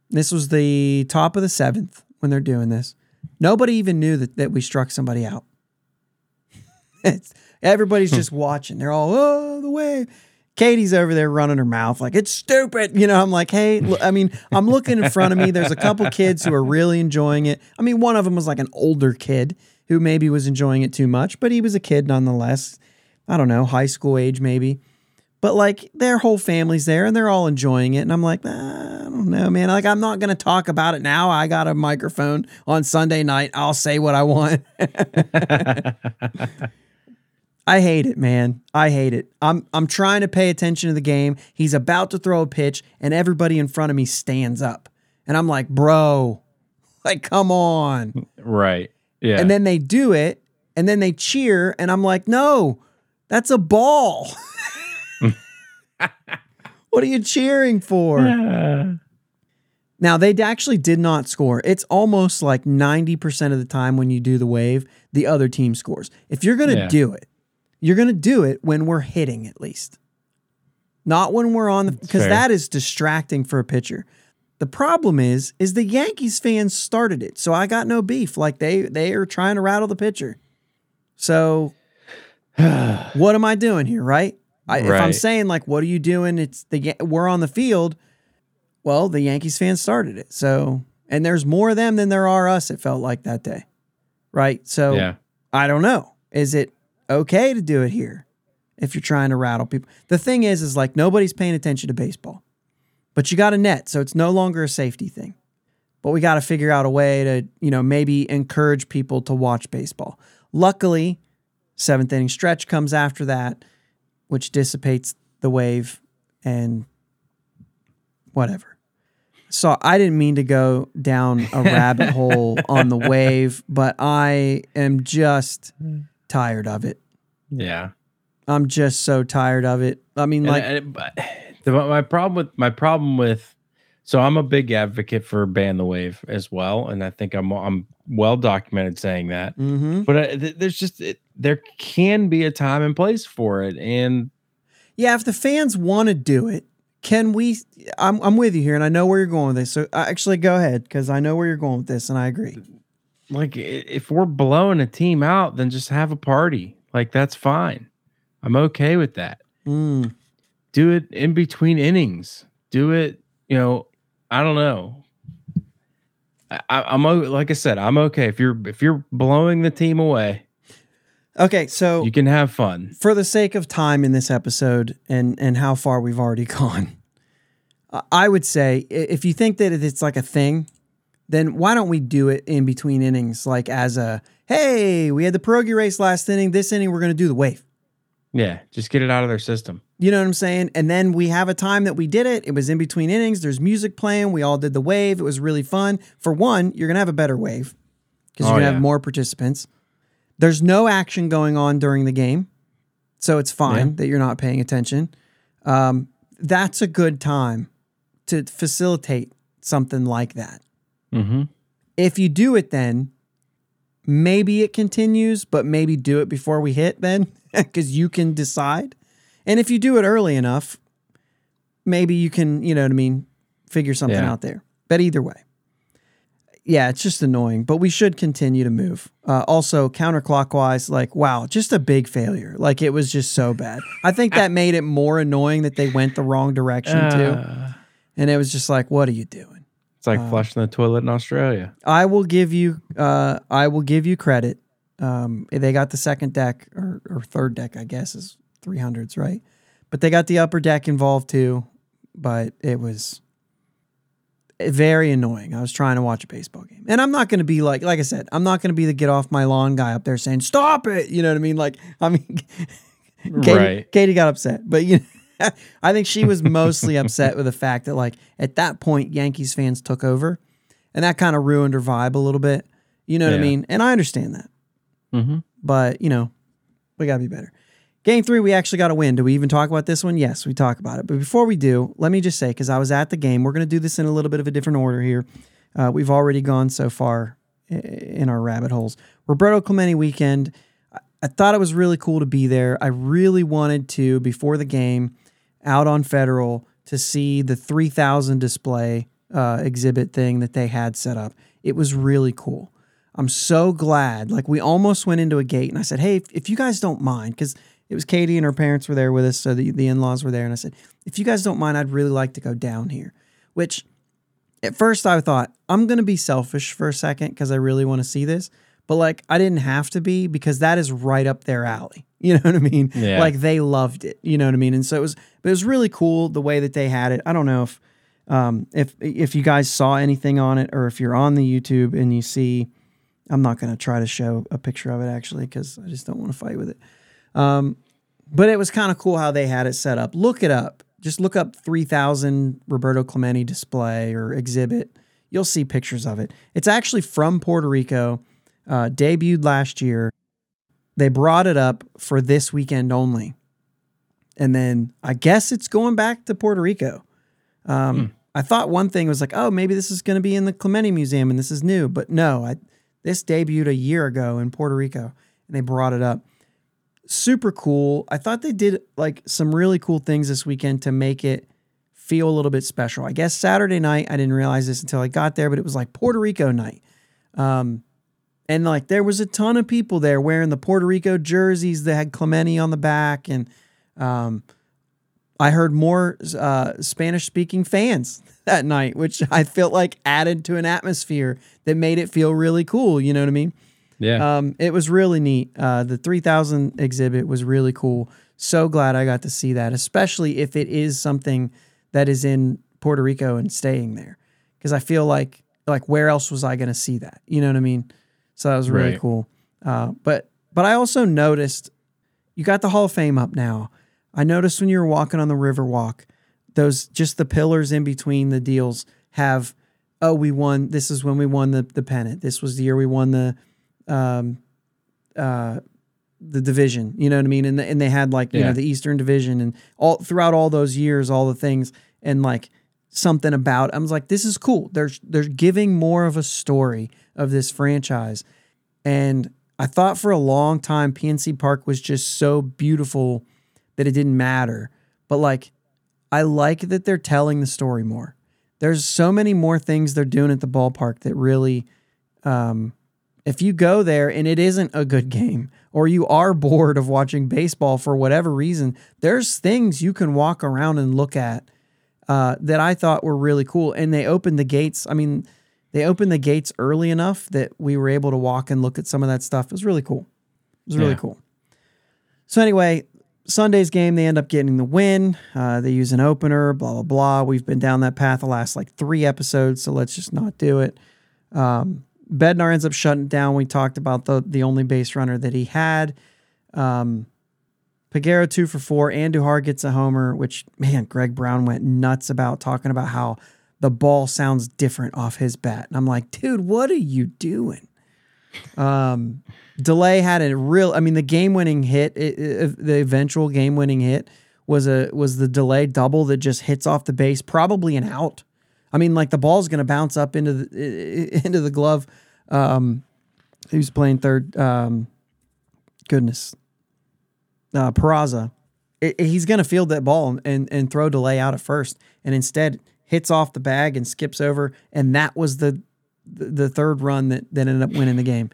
This was the top of the 7th when they're doing this. Nobody even knew that we struck somebody out. Everybody's just watching. They're all, oh, the wave. Katie's over there running her mouth like, it's stupid. You know, I'm like, hey, I'm looking in front of me. There's a couple kids who are really enjoying it. I mean, one of them was like an older kid who maybe was enjoying it too much, but he was a kid nonetheless. I don't know, high school age maybe. But like their whole family's there and they're all enjoying it. And I'm like, I don't know, man. Like, I'm not going to talk about it now. I got a microphone on Sunday night. I'll say what I want. I hate it, man. I hate it. I'm trying to pay attention to the game. He's about to throw a pitch and everybody in front of me stands up. And I'm like, bro, like, come on. Right. Yeah. And then they do it and then they cheer. And I'm like, no, that's a ball. What are you cheering for? Yeah. Now, they actually did not score. It's almost like 90% of the time when you do the wave, the other team scores. If you're going to do it, you're going to do it when we're hitting at least. Not when we're on the... Because that is distracting for a pitcher. The problem is the Yankees fans started it, so I got no beef. Like, they are trying to rattle the pitcher. So, what am I doing here, right? If I'm saying, like, what are you doing? We're on the field. Well, the Yankees fans started it. So, and there's more of them than there are us, it felt like that day. Right? So, yeah. I don't know. Is it okay to do it here if you're trying to rattle people? The thing is like nobody's paying attention to baseball. But you got a net, so it's no longer a safety thing. But we got to figure out a way to, maybe encourage people to watch baseball. Luckily, 7th inning stretch comes after that, which dissipates the wave and whatever. So I didn't mean to go down a rabbit hole on the wave, but I am just tired of it. Yeah. I'm just so tired of it. I mean, like, so I'm a big advocate for ban the wave as well. And I think I'm well documented saying that, but there's just, there can be a time and place for it. And yeah, if the fans want to do it, can we, I'm with you here and I know where you're going with this. So actually go ahead. Cause I know where you're going with this and I agree. Like if we're blowing a team out, then just have a party. Like that's fine. I'm okay with that. Do it in between innings. Do it, I don't know. I'm like I said, I'm okay. If you're blowing the team away. Okay, so you can have fun. For the sake of time in this episode and how far we've already gone, I would say if you think that it's like a thing, then why don't we do it in between innings? Like as a, hey, we had the pierogi race last inning. This inning, we're going to do the wave. Yeah, just get it out of their system. You know what I'm saying? And then we have a time that we did it. It was in between innings. There's music playing. We all did the wave. It was really fun. For one, you're going to have a better wave because you're going to have more participants. There's no action going on during the game, so it's fine that you're not paying attention. That's a good time to facilitate something like that. Mm-hmm. If you do it then, maybe it continues, but maybe do it before we hit then because you can decide. And if you do it early enough, maybe you can, figure something out there. But either way, it's just annoying. But we should continue to move. Also, counterclockwise, like, wow, just a big failure. Like, it was just so bad. I think that made it more annoying that they went the wrong direction, too. And it was just like, what are you doing? It's like flushing the toilet in Australia. I will give you credit. They got the second deck or third deck, I guess, is 300s, right? But they got the upper deck involved too, but it was very annoying. I was trying to watch a baseball game. And I'm not going to be like I said, I'm not going to be the get off my lawn guy up there saying, stop it. You know what I mean? Like, I mean, Katie got upset, but I think she was mostly upset with the fact that like at that point, Yankees fans took over and that kind of ruined her vibe a little bit. You know what I mean? And I understand that, but we gotta be better. Game 3, we actually got a win. Do we even talk about this one? Yes, we talk about it. But before we do, let me just say, because I was at the game, we're going to do this in a little bit of a different order here. We've already gone so far in our rabbit holes. Roberto Clemente weekend, I thought it was really cool to be there. I really wanted to, before the game, out on Federal, to see the 3,000 display exhibit thing that they had set up. It was really cool. I'm so glad. Like, we almost went into a gate, and I said, hey, if you guys don't mind, because... It was Katie and her parents were there with us, so the in-laws were there, and I said, if you guys don't mind, I'd really like to go down here, which at first I thought, I'm going to be selfish for a second because I really want to see this, But, like, I didn't have to be, because that is right up their alley. You know what I mean? Yeah. Like, they loved it. You know what I mean? And so it was really cool the way that they had it. I don't know if you guys saw anything on it, or if you're on the YouTube and you see, I'm not going to try to show a picture of it, actually, because I just don't want to fight with it. But it was kind of cool how they had it set up. Look it up. Just look up 3000 Roberto Clemente display or exhibit. You'll see pictures of it. It's actually from Puerto Rico, debuted last year. They brought it up for this weekend only. And then I guess it's going back to Puerto Rico. I thought one thing was like, oh, maybe this is going to be in the Clemente Museum and this is new. But no, this debuted a year ago in Puerto Rico, and they brought it up. Super cool. I thought they did like some really cool things this weekend to make it feel a little bit special. I guess Saturday night, I didn't realize this until I got there, but it was like Puerto Rico night. And like there was a ton of people there wearing the Puerto Rico jerseys that had Clemente on the back. And I heard more Spanish-speaking fans that night, which I felt like added to an atmosphere that made it feel really cool. You know what I mean? Yeah. It was really neat. The 3000 exhibit was really cool. So glad I got to see that, especially if it is something that is in Puerto Rico and staying there. Because I feel like where else was I going to see that? You know what I mean? So that was really cool. But I also noticed, you got the Hall of Fame up now. I noticed when you were walking on the Riverwalk, those just the pillars in between the deals have, oh, we won. This is when we won the pennant. This was the year we won the division, you know what I mean? And they had like, you know, the Eastern Division and all throughout all those years, all the things and like something about, I was like, this is cool. They're giving more of a story of this franchise. And I thought for a long time, PNC Park was just so beautiful that it didn't matter. But like, I like that they're telling the story more. There's so many more things they're doing at the ballpark that really, if you go there and it isn't a good game, or you are bored of watching baseball for whatever reason, there's things you can walk around and look at that I thought were really cool. And they opened the gates. I mean, they opened the gates early enough that we were able to walk and look at some of that stuff. It was really cool. It was really cool. So anyway, Sunday's game, they end up getting the win. They use an opener, blah, blah, blah. We've been down that path the last like 3 episodes, so let's just not do it. Bednar ends up shutting down. We talked about the only base runner that he had. Peguero 2 for 4. Andujar gets a homer, which, man, Greg Brown went nuts about, talking about how the ball sounds different off his bat. And I'm like, dude, what are you doing? Delay had a real, I mean, the game-winning hit, the eventual game-winning hit was the Delay double that just hits off the base, probably an out. I mean, like the ball's going to bounce up into the glove. He was playing third. Peraza. He's going to field that ball and throw Delay out at first, and instead hits off the bag and skips over. And that was the third run that ended up winning the game.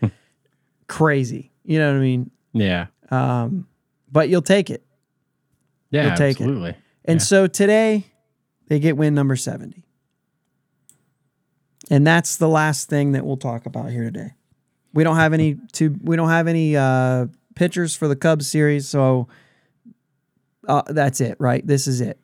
Crazy. You know what I mean? Yeah. But you'll take it. Yeah, you'll take absolutely. It. And so today they get win number 70. And that's the last thing that we'll talk about here today. We don't have any pitchers for the Cubs series, so that's it, right? This is it.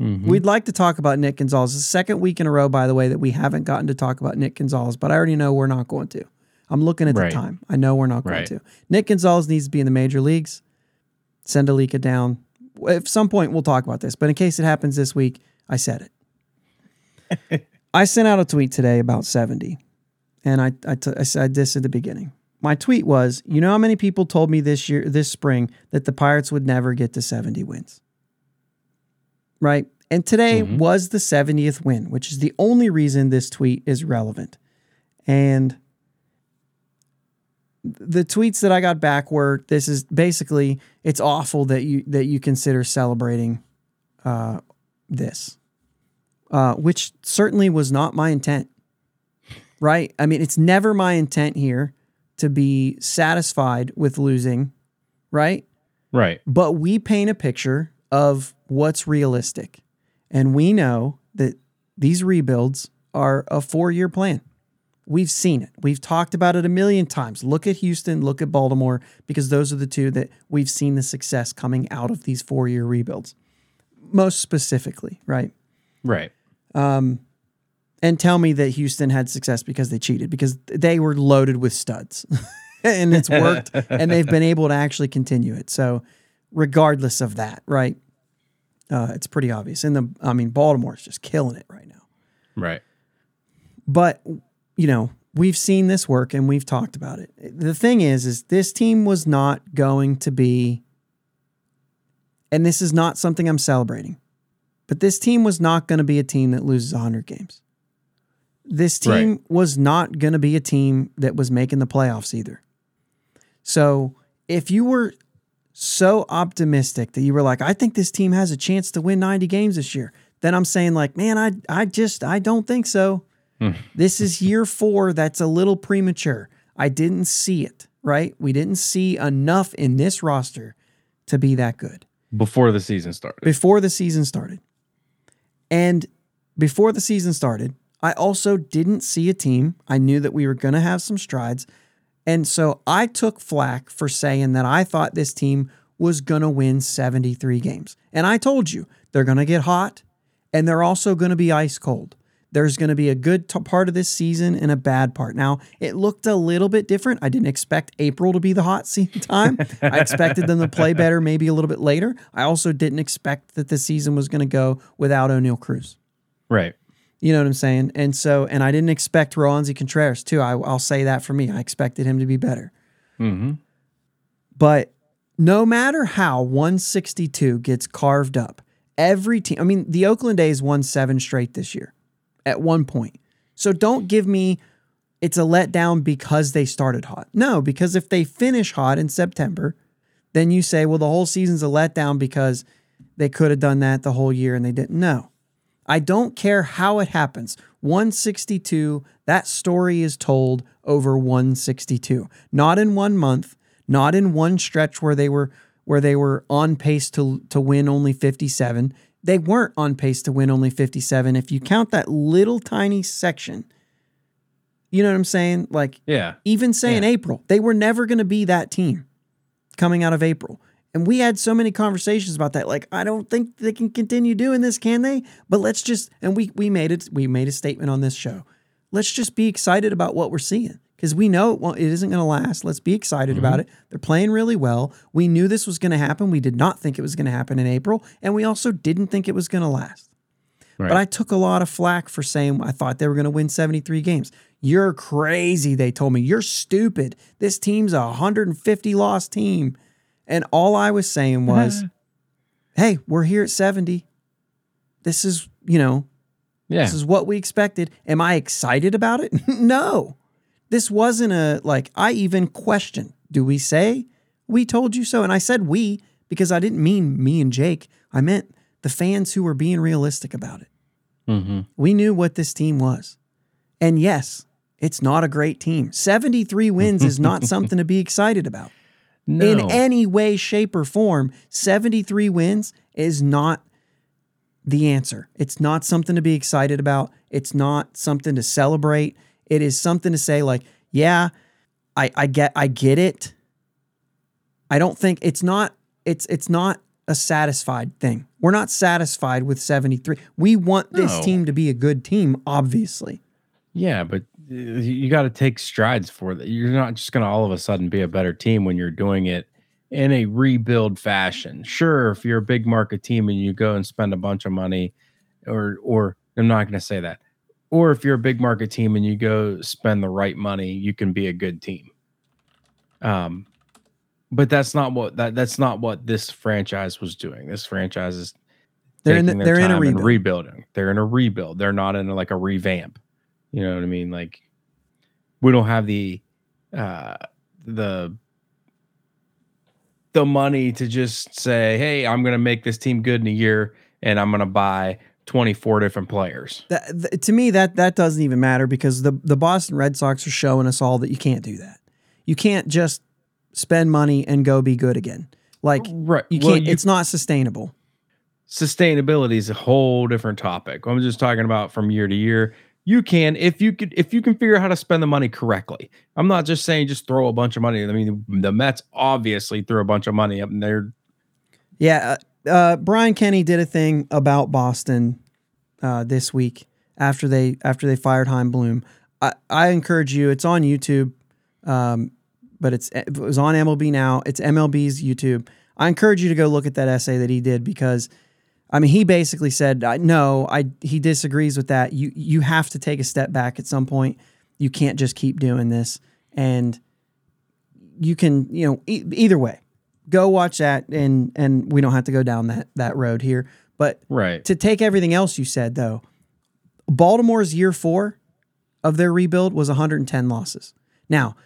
Mm-hmm. We'd like to talk about Nick Gonzales. It's the second week in a row, by the way, that we haven't gotten to talk about Nick Gonzales, but I already know we're not going to. I'm looking at the time. I know we're not going to. Nick Gonzales needs to be in the major leagues. Send Alika down. At some point, we'll talk about this, but in case it happens this week, I said it. I sent out a tweet today about 70, and I said this at the beginning. My tweet was, you know how many people told me this spring, that the Pirates would never get to 70 wins? Right? And today was the 70th win, which is the only reason this tweet is relevant. And the tweets that I got back were, this is basically, it's awful that you consider celebrating this. Which certainly was not my intent, right? I mean, it's never my intent here to be satisfied with losing, right? Right. But we paint a picture of what's realistic. And we know that these rebuilds are a 4-year plan. We've seen it. We've talked about it a million times. Look at Houston, look at Baltimore, because those are the two that we've seen the success coming out of these four-year rebuilds. Most specifically, right? Right. And tell me that Houston had success because they cheated, because they were loaded with studs. And it's worked, and they've been able to actually continue it. So regardless of that, right, it's pretty obvious. And, Baltimore's just killing it right now. Right. But, you know, we've seen this work, and we've talked about it. The thing is this team was not going to be, and this is not something I'm celebrating, but this team was not going to be a team that loses 100 games. This team was not going to be a team that was making the playoffs either. So if you were so optimistic that you were like, I think this team has a chance to win 90 games this year, then I'm saying like, man, I don't think so. This is year 4. That's a little premature. I didn't see it, right? We didn't see enough in this roster to be that good. Before the season started. And before the season started, I also didn't see a team. I knew that we were going to have some strides. And so I took flack for saying that I thought this team was going to win 73 games. And I told you, they're going to get hot, and they're also going to be ice cold. There's going to be a good part of this season and a bad part. Now, it looked a little bit different. I didn't expect April to be the hot season time. I expected them to play better maybe a little bit later. I also didn't expect that the season was going to go without O'Neill Cruz. Right. You know what I'm saying? And so, and I didn't expect Roansy Contreras, too. I'll say that for me. I expected him to be better. Mm-hmm. But no matter how 162 gets carved up, every team... I mean, the Oakland A's won 7 straight this year at one point. So don't give me it's a letdown because they started hot. No, because if they finish hot in September, then you say, well, the whole season's a letdown because they could have done that the whole year and they didn't. No. I don't care how it happens. 162, that story is told over 162. Not in 1 month, not in one stretch where they were on pace to win only 57. They weren't on pace to win only 57. If you count that little tiny section, you know what I'm saying? Like, yeah. Even saying April, they were never going to be that team coming out of April. And we had so many conversations about that. Like, I don't think they can continue doing this, can they? But let's just, and we made a statement on this show. Let's just be excited about what we're seeing, because we know it isn't going to last. Let's be excited about it. They're playing really well. We knew this was going to happen. We did not think it was going to happen in April, and we also didn't think it was going to last. Right. But I took a lot of flack for saying I thought they were going to win 73 games. You're crazy, they told me. You're stupid. This team's a 150-loss team. And all I was saying was, hey, we're here at 70. This is, this is what we expected. Am I excited about it? No. This wasn't I even questioned, do we say we told you so? And I said we because I didn't mean me and Jake. I meant the fans who were being realistic about it. Mm-hmm. We knew what this team was. And yes, it's not a great team. 73 wins is not something to be excited about. No. In any way, shape, or form, 73 wins is not the answer. It's not something to be excited about. It's not something to celebrate. It is something to say like, yeah, I get it. I don't think it's not a satisfied thing. We're not satisfied with 73. We want this team to be a good team, obviously. Yeah, but you got to take strides for that. You're not just going to all of a sudden be a better team when you're doing it in a rebuild fashion. Sure, if you're a big market team and you go and spend a bunch of money, or I'm not going to say that. Or if you're a big market team and you go spend the right money, you can be a good team. But that's not what this franchise was doing. This franchise is they're in a rebuilding. They're in a rebuild. They're not in a revamp. You know what I mean? Like, we don't have the money to just say, hey, I'm going to make this team good in a year, and I'm going to buy 24 different players. To me, that doesn't even matter, because the Boston Red Sox are showing us all that you can't do that. You can't just spend money and go be good again. Like, right. You can't. It's not sustainable. Sustainability is a whole different topic. I'm just talking about from year to year. You can, if you can figure out how to spend the money correctly. I'm not just saying just throw a bunch of money. I mean, the Mets obviously threw a bunch of money up in there. Yeah. Brian Kenny did a thing about Boston this week after they fired Heim Bloom. I encourage you. It's on YouTube, but it was on MLB Now. It's MLB's YouTube. I encourage you to go look at that essay that he did because. I mean, he basically said, he disagrees with that. You have to take a step back at some point. You can't just keep doing this. And you can, either way, go watch that, and we don't have to go down that road here. But right. To take everything else you said, though, Baltimore's year 4 of their rebuild was 110 losses. Now,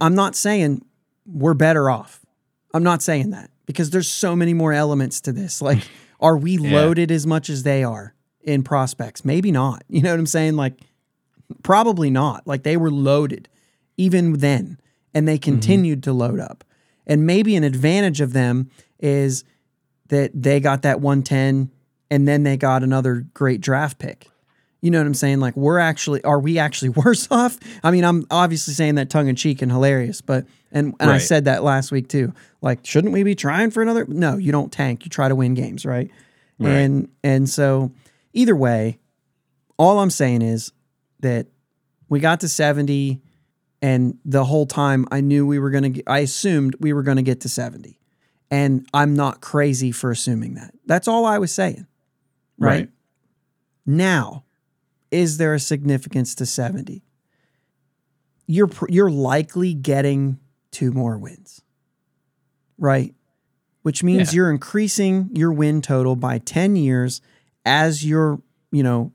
I'm not saying we're better off. I'm not saying that. Because there's so many more elements to this. Like, are we loaded as much as they are in prospects? Maybe not. You know what I'm saying? Like, probably not. Like, they were loaded even then, and they continued to load up. And maybe an advantage of them is that they got that 110, and then they got another great draft pick. You know what I'm saying? Like, are we actually worse off? I mean, I'm obviously saying that tongue in cheek and hilarious, but and right. I said that last week too. Like, shouldn't we be trying for another? No, you don't tank. You try to win games, right? And so either way, all I'm saying is that we got to 70, and the whole time I knew I assumed we were gonna get to 70, and I'm not crazy for assuming that. That's all I was saying, right? Now. Is there a significance to 70? You're likely getting 2 more wins, right? Which means you're increasing your win total by 10 years as you're,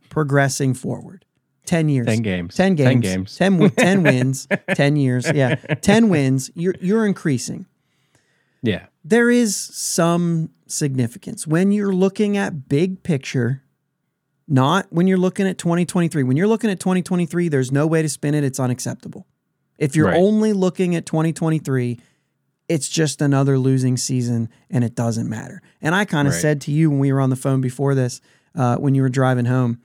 progressing forward. 10 years. 10 games. 10 wins. 10 years. Yeah. 10 wins. You're increasing. Yeah. There is some significance. When you're looking at big picture... Not when you're looking at 2023. When you're looking at 2023, there's no way to spin it. It's unacceptable. If you're only looking at 2023, it's just another losing season, and it doesn't matter. And I kind of said to you when we were on the phone before this, when you were driving home,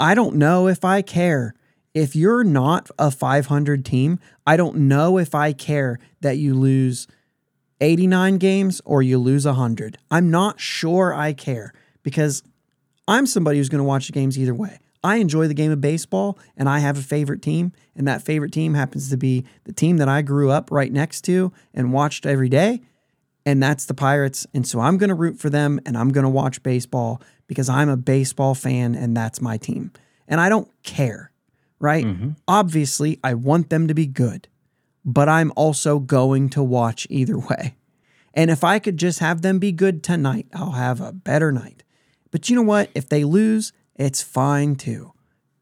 I don't know if I care. If you're not a 500 team, I don't know if I care that you lose 89 games or you lose 100. I'm not sure I care because... I'm somebody who's going to watch the games either way. I enjoy the game of baseball, and I have a favorite team, and that favorite team happens to be the team that I grew up right next to and watched every day, and that's the Pirates. And so I'm going to root for them, and I'm going to watch baseball because I'm a baseball fan, and that's my team. And I don't care, right? Mm-hmm. Obviously, I want them to be good, but I'm also going to watch either way. And if I could just have them be good tonight, I'll have a better night. But you know what? If they lose, it's fine too.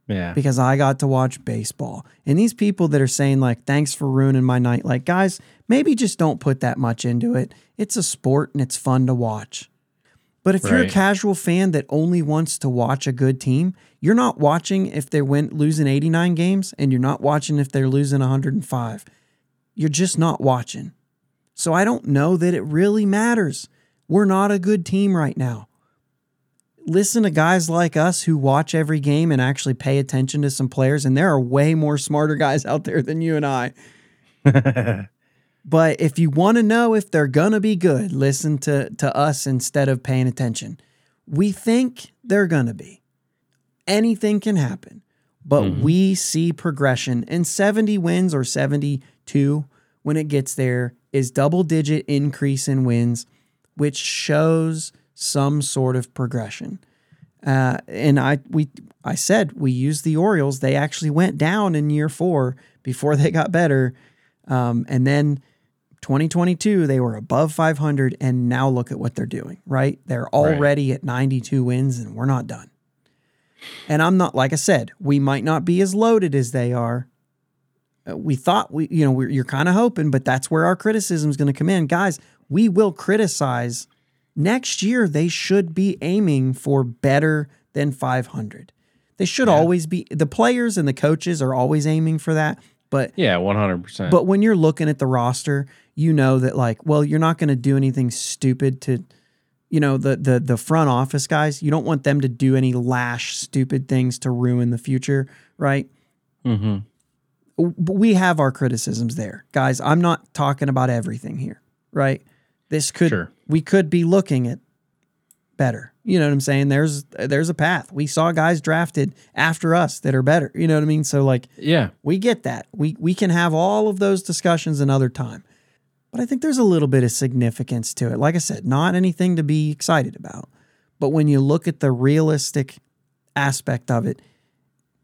Yeah. Because I got to watch baseball. And these people that are saying like, thanks for ruining my night. Like, guys, maybe just don't put that much into it. It's a sport and it's fun to watch. But if you're a casual fan that only wants to watch a good team, you're not watching if they went losing 89 games and you're not watching if they're losing 105. You're just not watching. So I don't know that it really matters. We're not a good team right now. Listen to guys like us who watch every game and actually pay attention to some players, and there are way more smarter guys out there than you and I. But if you want to know if they're going to be good, listen to us instead of paying attention. We think they're going to be. Anything can happen, but we see progression. And 70 wins or 72 when it gets there is double-digit increase in wins, which shows... some sort of progression. And I said we used the Orioles. They actually went down in year 4 before they got better. And then 2022, they were above 500, and now look at what they're doing, right? They're already at 92 wins, and we're not done. And I'm not, like I said, we might not be as loaded as they are. We thought, you're kind of hoping, but that's where our criticism is going to come in. Guys, we will criticize... Next year, they should be aiming for better than 500. They should always be. The players and the coaches are always aiming for that. But 100%. But when you're looking at the roster, you know that, like, well, you're not going to do anything stupid to you know, the front office guys, you don't want them to do any lash stupid things to ruin the future, right? Mm-hmm. But we have our criticisms there. Guys, I'm not talking about everything here, right? This could, sure, we could be looking at better. You know what I'm saying? There's a path. We saw guys drafted after us that are better. You know what I mean? So like, yeah, we get that. We can have all of those discussions another time. But I think there's a little bit of significance to it. Like I said, not anything to be excited about. But when you look at the realistic aspect of it,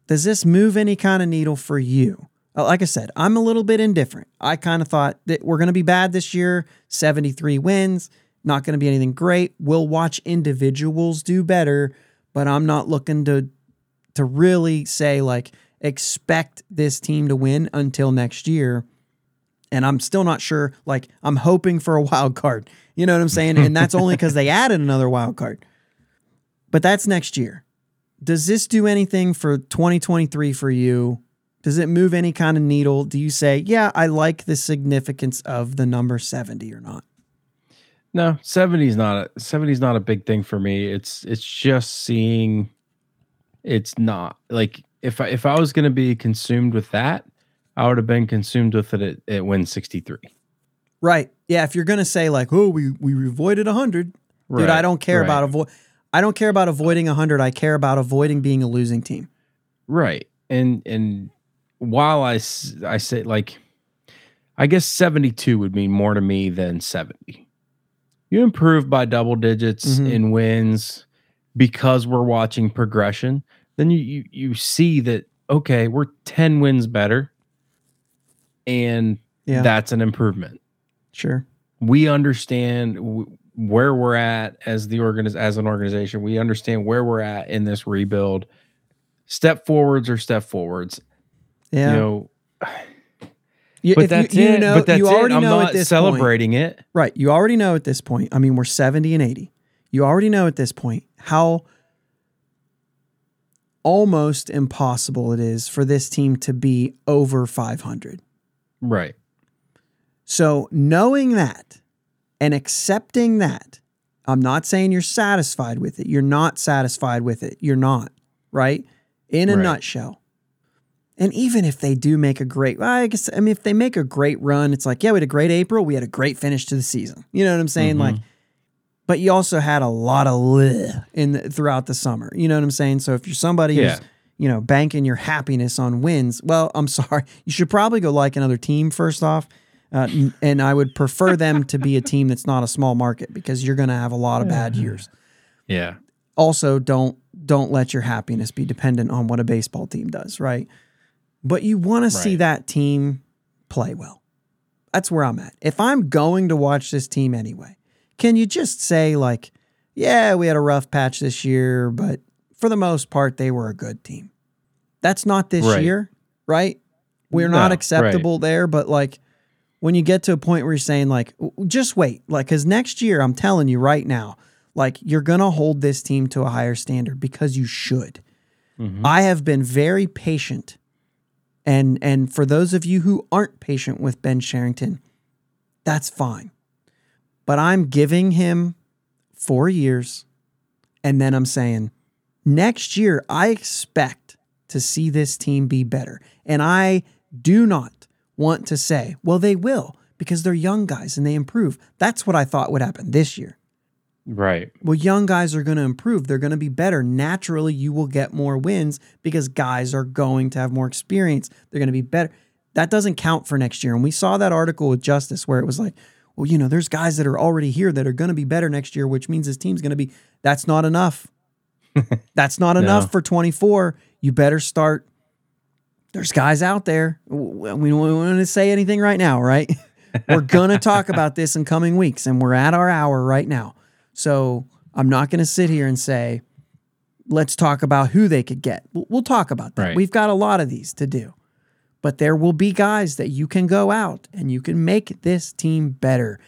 does this move any kind of needle for you? Like I said, I'm a little bit indifferent. I kind of thought that we're going to be bad this year, 73 wins, not going to be anything great. We'll watch individuals do better, but I'm not looking to really say, like, expect this team to win until next year. And I'm still not sure, like, I'm hoping for a wild card. You know what I'm saying? And that's only because they added another wild card. But that's next year. Does this do anything for 2023 for you? Does it move any kind of needle? Do you say, yeah, I like the significance of the number 70 or not? No, 70's not a big thing for me. It's just seeing, it's not like, if I was going to be consumed with that, I would have been consumed with it at win 63. Right. Yeah. If you're going to say like, oh, we avoided 100, right, dude, I don't care about I don't care about avoiding 100. I care about avoiding being a losing team. Right. And while I say, like, I guess 72 would mean more to me than 70. You improve by double digits in wins because we're watching progression. Then you see that, okay, we're 10 wins better. And that's an improvement. Sure. We understand where we're at as the organization. We understand where we're at in this rebuild. Step forwards. Yeah. You know, but that's it. But that's it. I'm not celebrating it. Right. You already know at this point. I mean, we're 70 and 80. You already know at this point how almost impossible it is for this team to be over 500. Right. So knowing that and accepting that, I'm not saying you're satisfied with it. You're not satisfied with it. You're not. Right. In a nutshell. And even if they do make a great, if they make a great run, it's like, yeah, we had a great April. We had a great finish to the season. You know what I'm saying? Like, but you also had a lot of throughout the summer. You know what I'm saying? So if you're somebody who's, you know, banking your happiness on wins, well, I'm sorry. You should probably go like another team first off. And I would prefer them to be a team that's not a small market because you're going to have a lot of bad years. Yeah. Also, don't let your happiness be dependent on what a baseball team does, right? But you want to see that team play well. That's where I'm at. If I'm going to watch this team anyway, can you just say like, yeah, we had a rough patch this year, but for the most part, they were a good team. That's not this year, right? We're not acceptable there, but like when you get to a point where you're saying like, just wait, like, because next year, I'm telling you right now, like you're going to hold this team to a higher standard because you should. Mm-hmm. I have been very patient. And for those of you who aren't patient with Ben Sherrington, that's fine. But I'm giving him 4 years and then I'm saying, next year, I expect to see this team be better. And I do not want to say, well, they will because they're young guys and they improve. That's what I thought would happen this year. Right. Well, young guys are going to improve. They're going to be better. Naturally, you will get more wins because guys are going to have more experience. They're going to be better. That doesn't count for next year. And we saw that article with Justice where it was like, well, you know, there's guys that are already here that are going to be better next year, which means this team's going to be, that's not enough. That's not enough for 24. You better start. There's guys out there. We don't want to say anything right now, right? We're going to talk about this in coming weeks, and we're at our hour right now. So I'm not going to sit here and say, let's talk about who they could get. We'll talk about that. Right. We've got a lot of these to do. But there will be guys that you can go out and you can make this team better,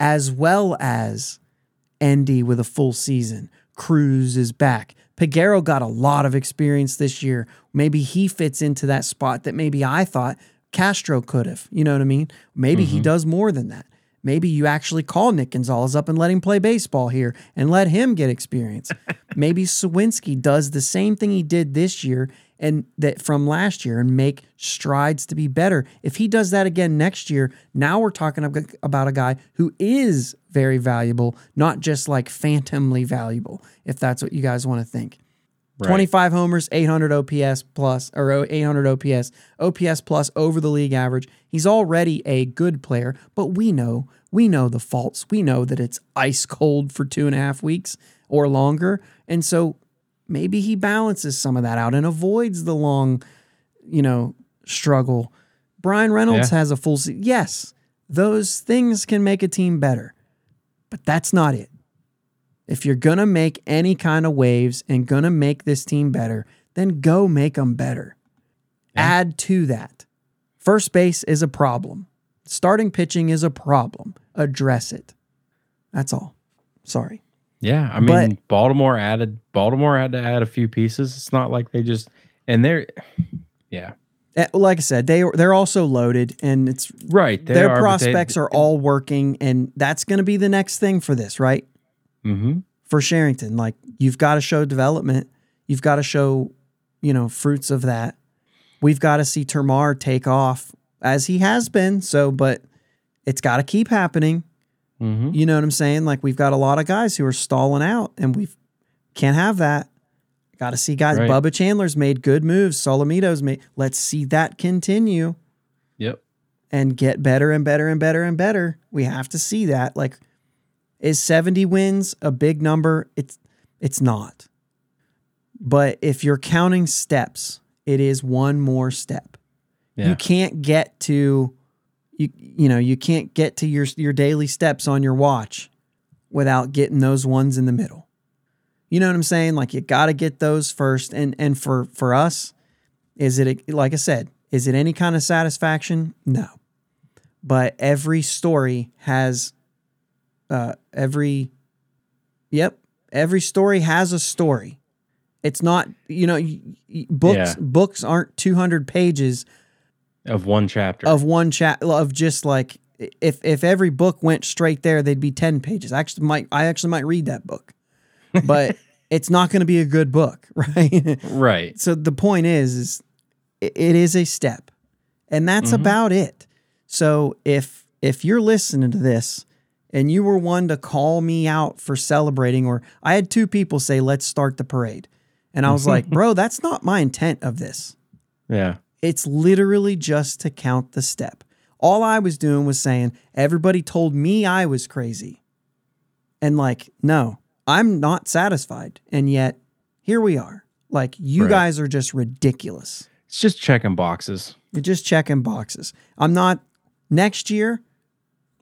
as well as Endy with a full season. Cruz is back. Peguero got a lot of experience this year. Maybe he fits into that spot that maybe I thought Castro could have. You know what I mean? Maybe he does more than that. Maybe you actually call Nick Gonzales up and let him play baseball here and let him get experience. Maybe Suwinski does the same thing he did this year and that from last year and make strides to be better. If he does that again next year, now we're talking about a guy who is very valuable, not just like phantomly valuable, if that's what you guys want to think. Right. 25 homers, 800 OPS plus, or 800 OPS plus over the league average. He's already a good player, but we know the faults. We know that it's ice cold for 2.5 weeks or longer. And so maybe he balances some of that out and avoids the long, struggle. Brian Reynolds has a full season. Yes, those things can make a team better, but that's not it. If you're going to make any kind of waves and going to make this team better, then go make them better. Yeah. Add to that. First base is a problem. Starting pitching is a problem. Address it. That's all. Sorry. Yeah, I mean, but Baltimore had to add a few pieces. It's not like they just and they're yeah. Like I said, they're also loaded, and it's right. Their prospects are all working, and that's going to be the next thing for this, right? Mm-hmm. For Sherrington, like you've got to show development, you've got to show, fruits of that. We've got to see Termar take off as he has been. So, but it's got to keep happening. Mm-hmm. You know what I'm saying? Like we've got a lot of guys who are stalling out, and we can't have that. Got to see guys. Right. Bubba Chandler's made good moves. Solomito's made. Let's see that continue. Yep. And get better and better and better and better. We have to see that. Like. Is 70 wins a big number? It's not. But if you're counting steps, it is one more step. Yeah. You can't get to your daily steps on your watch without getting those ones in the middle. You know what I'm saying? Like you got to get those first. And for us, is it any kind of satisfaction? No. But every story has. Every story has a story. It's not, books. Yeah. Books aren't 200 pages of one chapter. Of just like if every book went straight there, they'd be 10 pages. I actually might read that book, but it's not going to be a good book, right? Right. So the point is it is a step, and that's about it. So if you're listening to this. And you were one to call me out for celebrating, or I had two people say, let's start the parade. And I was like, bro, that's not my intent of this. Yeah. It's literally just to count the step. All I was doing was saying, everybody told me I was crazy. And like, no, I'm not satisfied. And yet here we are. Like you guys are just ridiculous. It's just checking boxes. I'm not next year.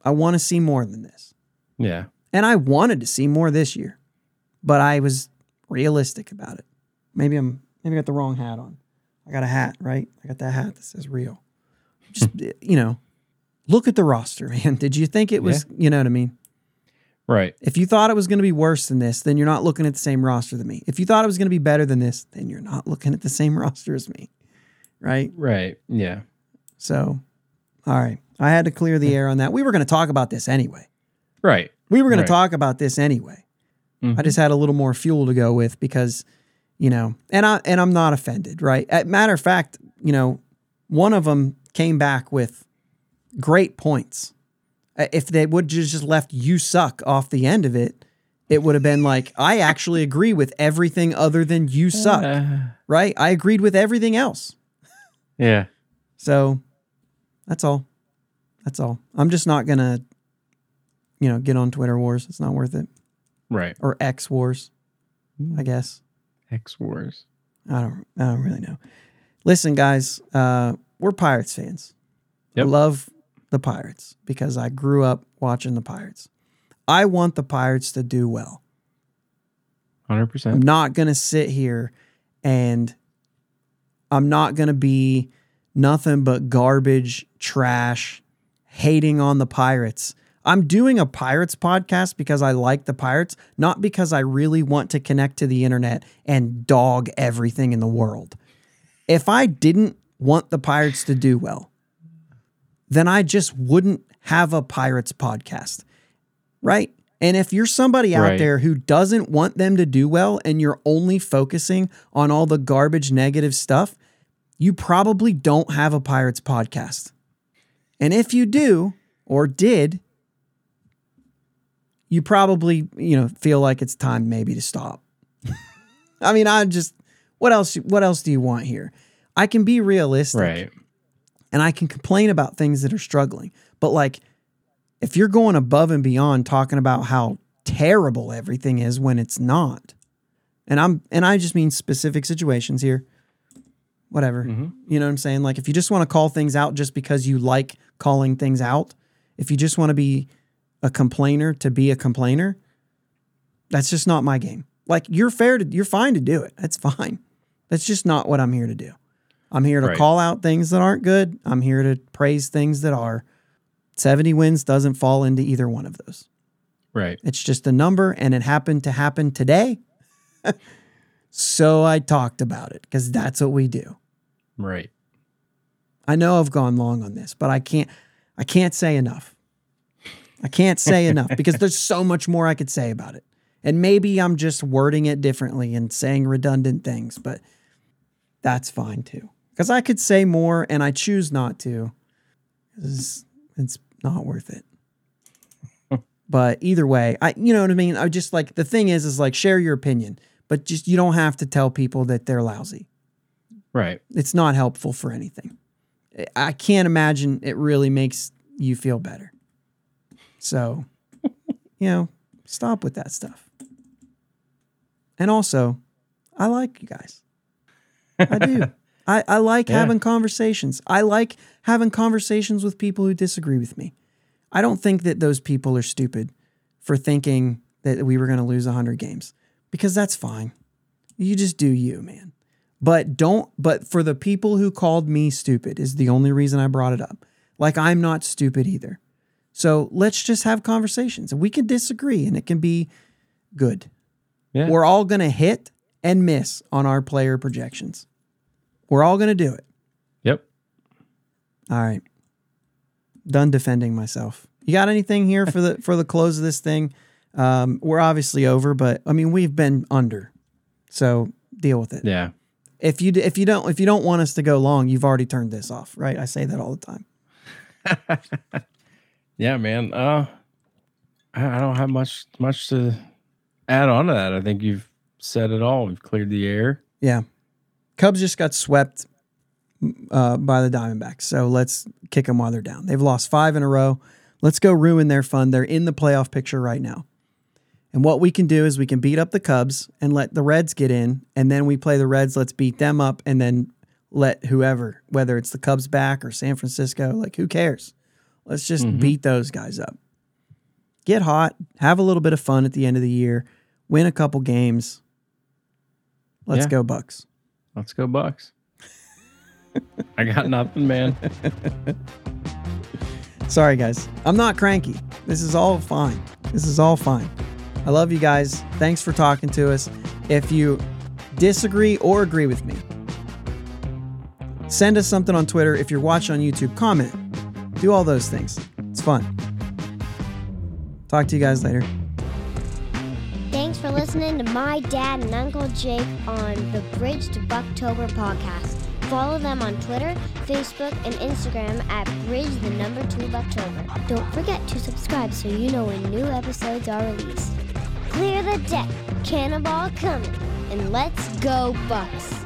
I want to see more than this. Yeah. And I wanted to see more this year, but I was realistic about it. Maybe I got the wrong hat on. I got a hat, right? I got that hat that says real. Just, look at the roster, man. Did you think it was, you know what I mean? Right. If you thought it was going to be worse than this, then you're not looking at the same roster than me. If you thought it was going to be better than this, then you're not looking at the same roster as me. Right? Right. Yeah. So, all right. I had to clear the air on that. We were going to talk about this anyway. Right. Mm-hmm. I just had a little more fuel to go with because, and I'm not offended, right? Matter of fact, one of them came back with great points. If they would just left "you suck" off the end of it, it would have been like, I actually agree with everything other than "you suck," right? I agreed with everything else. Yeah. So that's all. I'm just not going to, get on Twitter wars. It's not worth it. Right. Or X wars, I guess. X wars. I don't really know. Listen, guys, we're Pirates fans. Yep. I love the Pirates because I grew up watching the Pirates. I want the Pirates to do well. 100%. I'm not going to sit here and I'm not going to be nothing but garbage, trash, hating on the Pirates. I'm doing a Pirates podcast because I like the Pirates, not because I really want to connect to the internet and dog everything in the world. If I didn't want the Pirates to do well, then I just wouldn't have a Pirates podcast, right? And if you're somebody out there who doesn't want them to do well and you're only focusing on all the garbage negative stuff, you probably don't have a Pirates podcast. And if you do or did, you probably, feel like it's time maybe to stop. I mean, what else do you want here? I can be realistic. Right. And I can complain about things that are struggling. But if you're going above and beyond talking about how terrible everything is when it's not, and I just mean specific situations here, whatever. Mm-hmm. You know what I'm saying? If you just want to call things out just because you like calling things out, if you just want to be a complainer to be a complainer, that's just not my game. You're fine to do it. That's fine. That's just not what I'm here to do. I'm here to call out things that aren't good. I'm here to praise things that are. 70 wins doesn't fall into either one of those. Right. It's just a number, and it happened to happen today. So I talked about it because that's what we do. Right. I know I've gone long on this, but I can't say enough. I can't say enough because there's so much more I could say about it. And maybe I'm just wording it differently and saying redundant things, but that's fine too. Because I could say more and I choose not to. It's not worth it. But either way, you know what I mean? I just the thing is share your opinion, but just, you don't have to tell people that they're lousy. Right. It's not helpful for anything. I can't imagine it really makes you feel better. So, stop with that stuff. And also, I like you guys. I do. I like having conversations. I like having conversations with people who disagree with me. I don't think that those people are stupid for thinking that we were going to lose 100 games, because that's fine. You just do you, man. But for the people who called me stupid is the only reason I brought it up. I'm not stupid either. So let's just have conversations, and we can disagree, and it can be good. Yeah. We're all going to hit and miss on our player projections. We're all going to do it. Yep. All right. Done defending myself. You got anything here for the close of this thing? We're obviously over, but I mean, we've been under, so deal with it. Yeah. If you don't want us to go long, you've already turned this off, right? I say that all the time. Yeah, man. I don't have much to add on to that. I think you've said it all. We've cleared the air. Yeah. Cubs just got swept by the Diamondbacks, so let's kick them while they're down. They've lost 5 in a row. Let's go ruin their fun. They're in the playoff picture right now. And what we can do is we can beat up the Cubs and let the Reds get in, and then we play the Reds, let's beat them up, and then let whoever, whether it's the Cubs back or San Francisco, who cares? Let's just beat those guys up. Get hot. Have a little bit of fun at the end of the year. Win a couple games. Let's go Bucks. Let's go Bucks. I got nothing, man. Sorry, guys. I'm not cranky. This is all fine. I love you guys. Thanks for talking to us. If you disagree or agree with me, send us something on Twitter. If you're watching on YouTube, comment. Do all those things. It's fun. Talk to you guys later. Thanks for listening to my dad and Uncle Jake on the Bridge to Bucktober podcast. Follow them on Twitter, Facebook, and Instagram at Bridge2Bucktober. Don't forget to subscribe so you know when new episodes are released. Clear the deck. Cannonball coming. And let's go Bucks.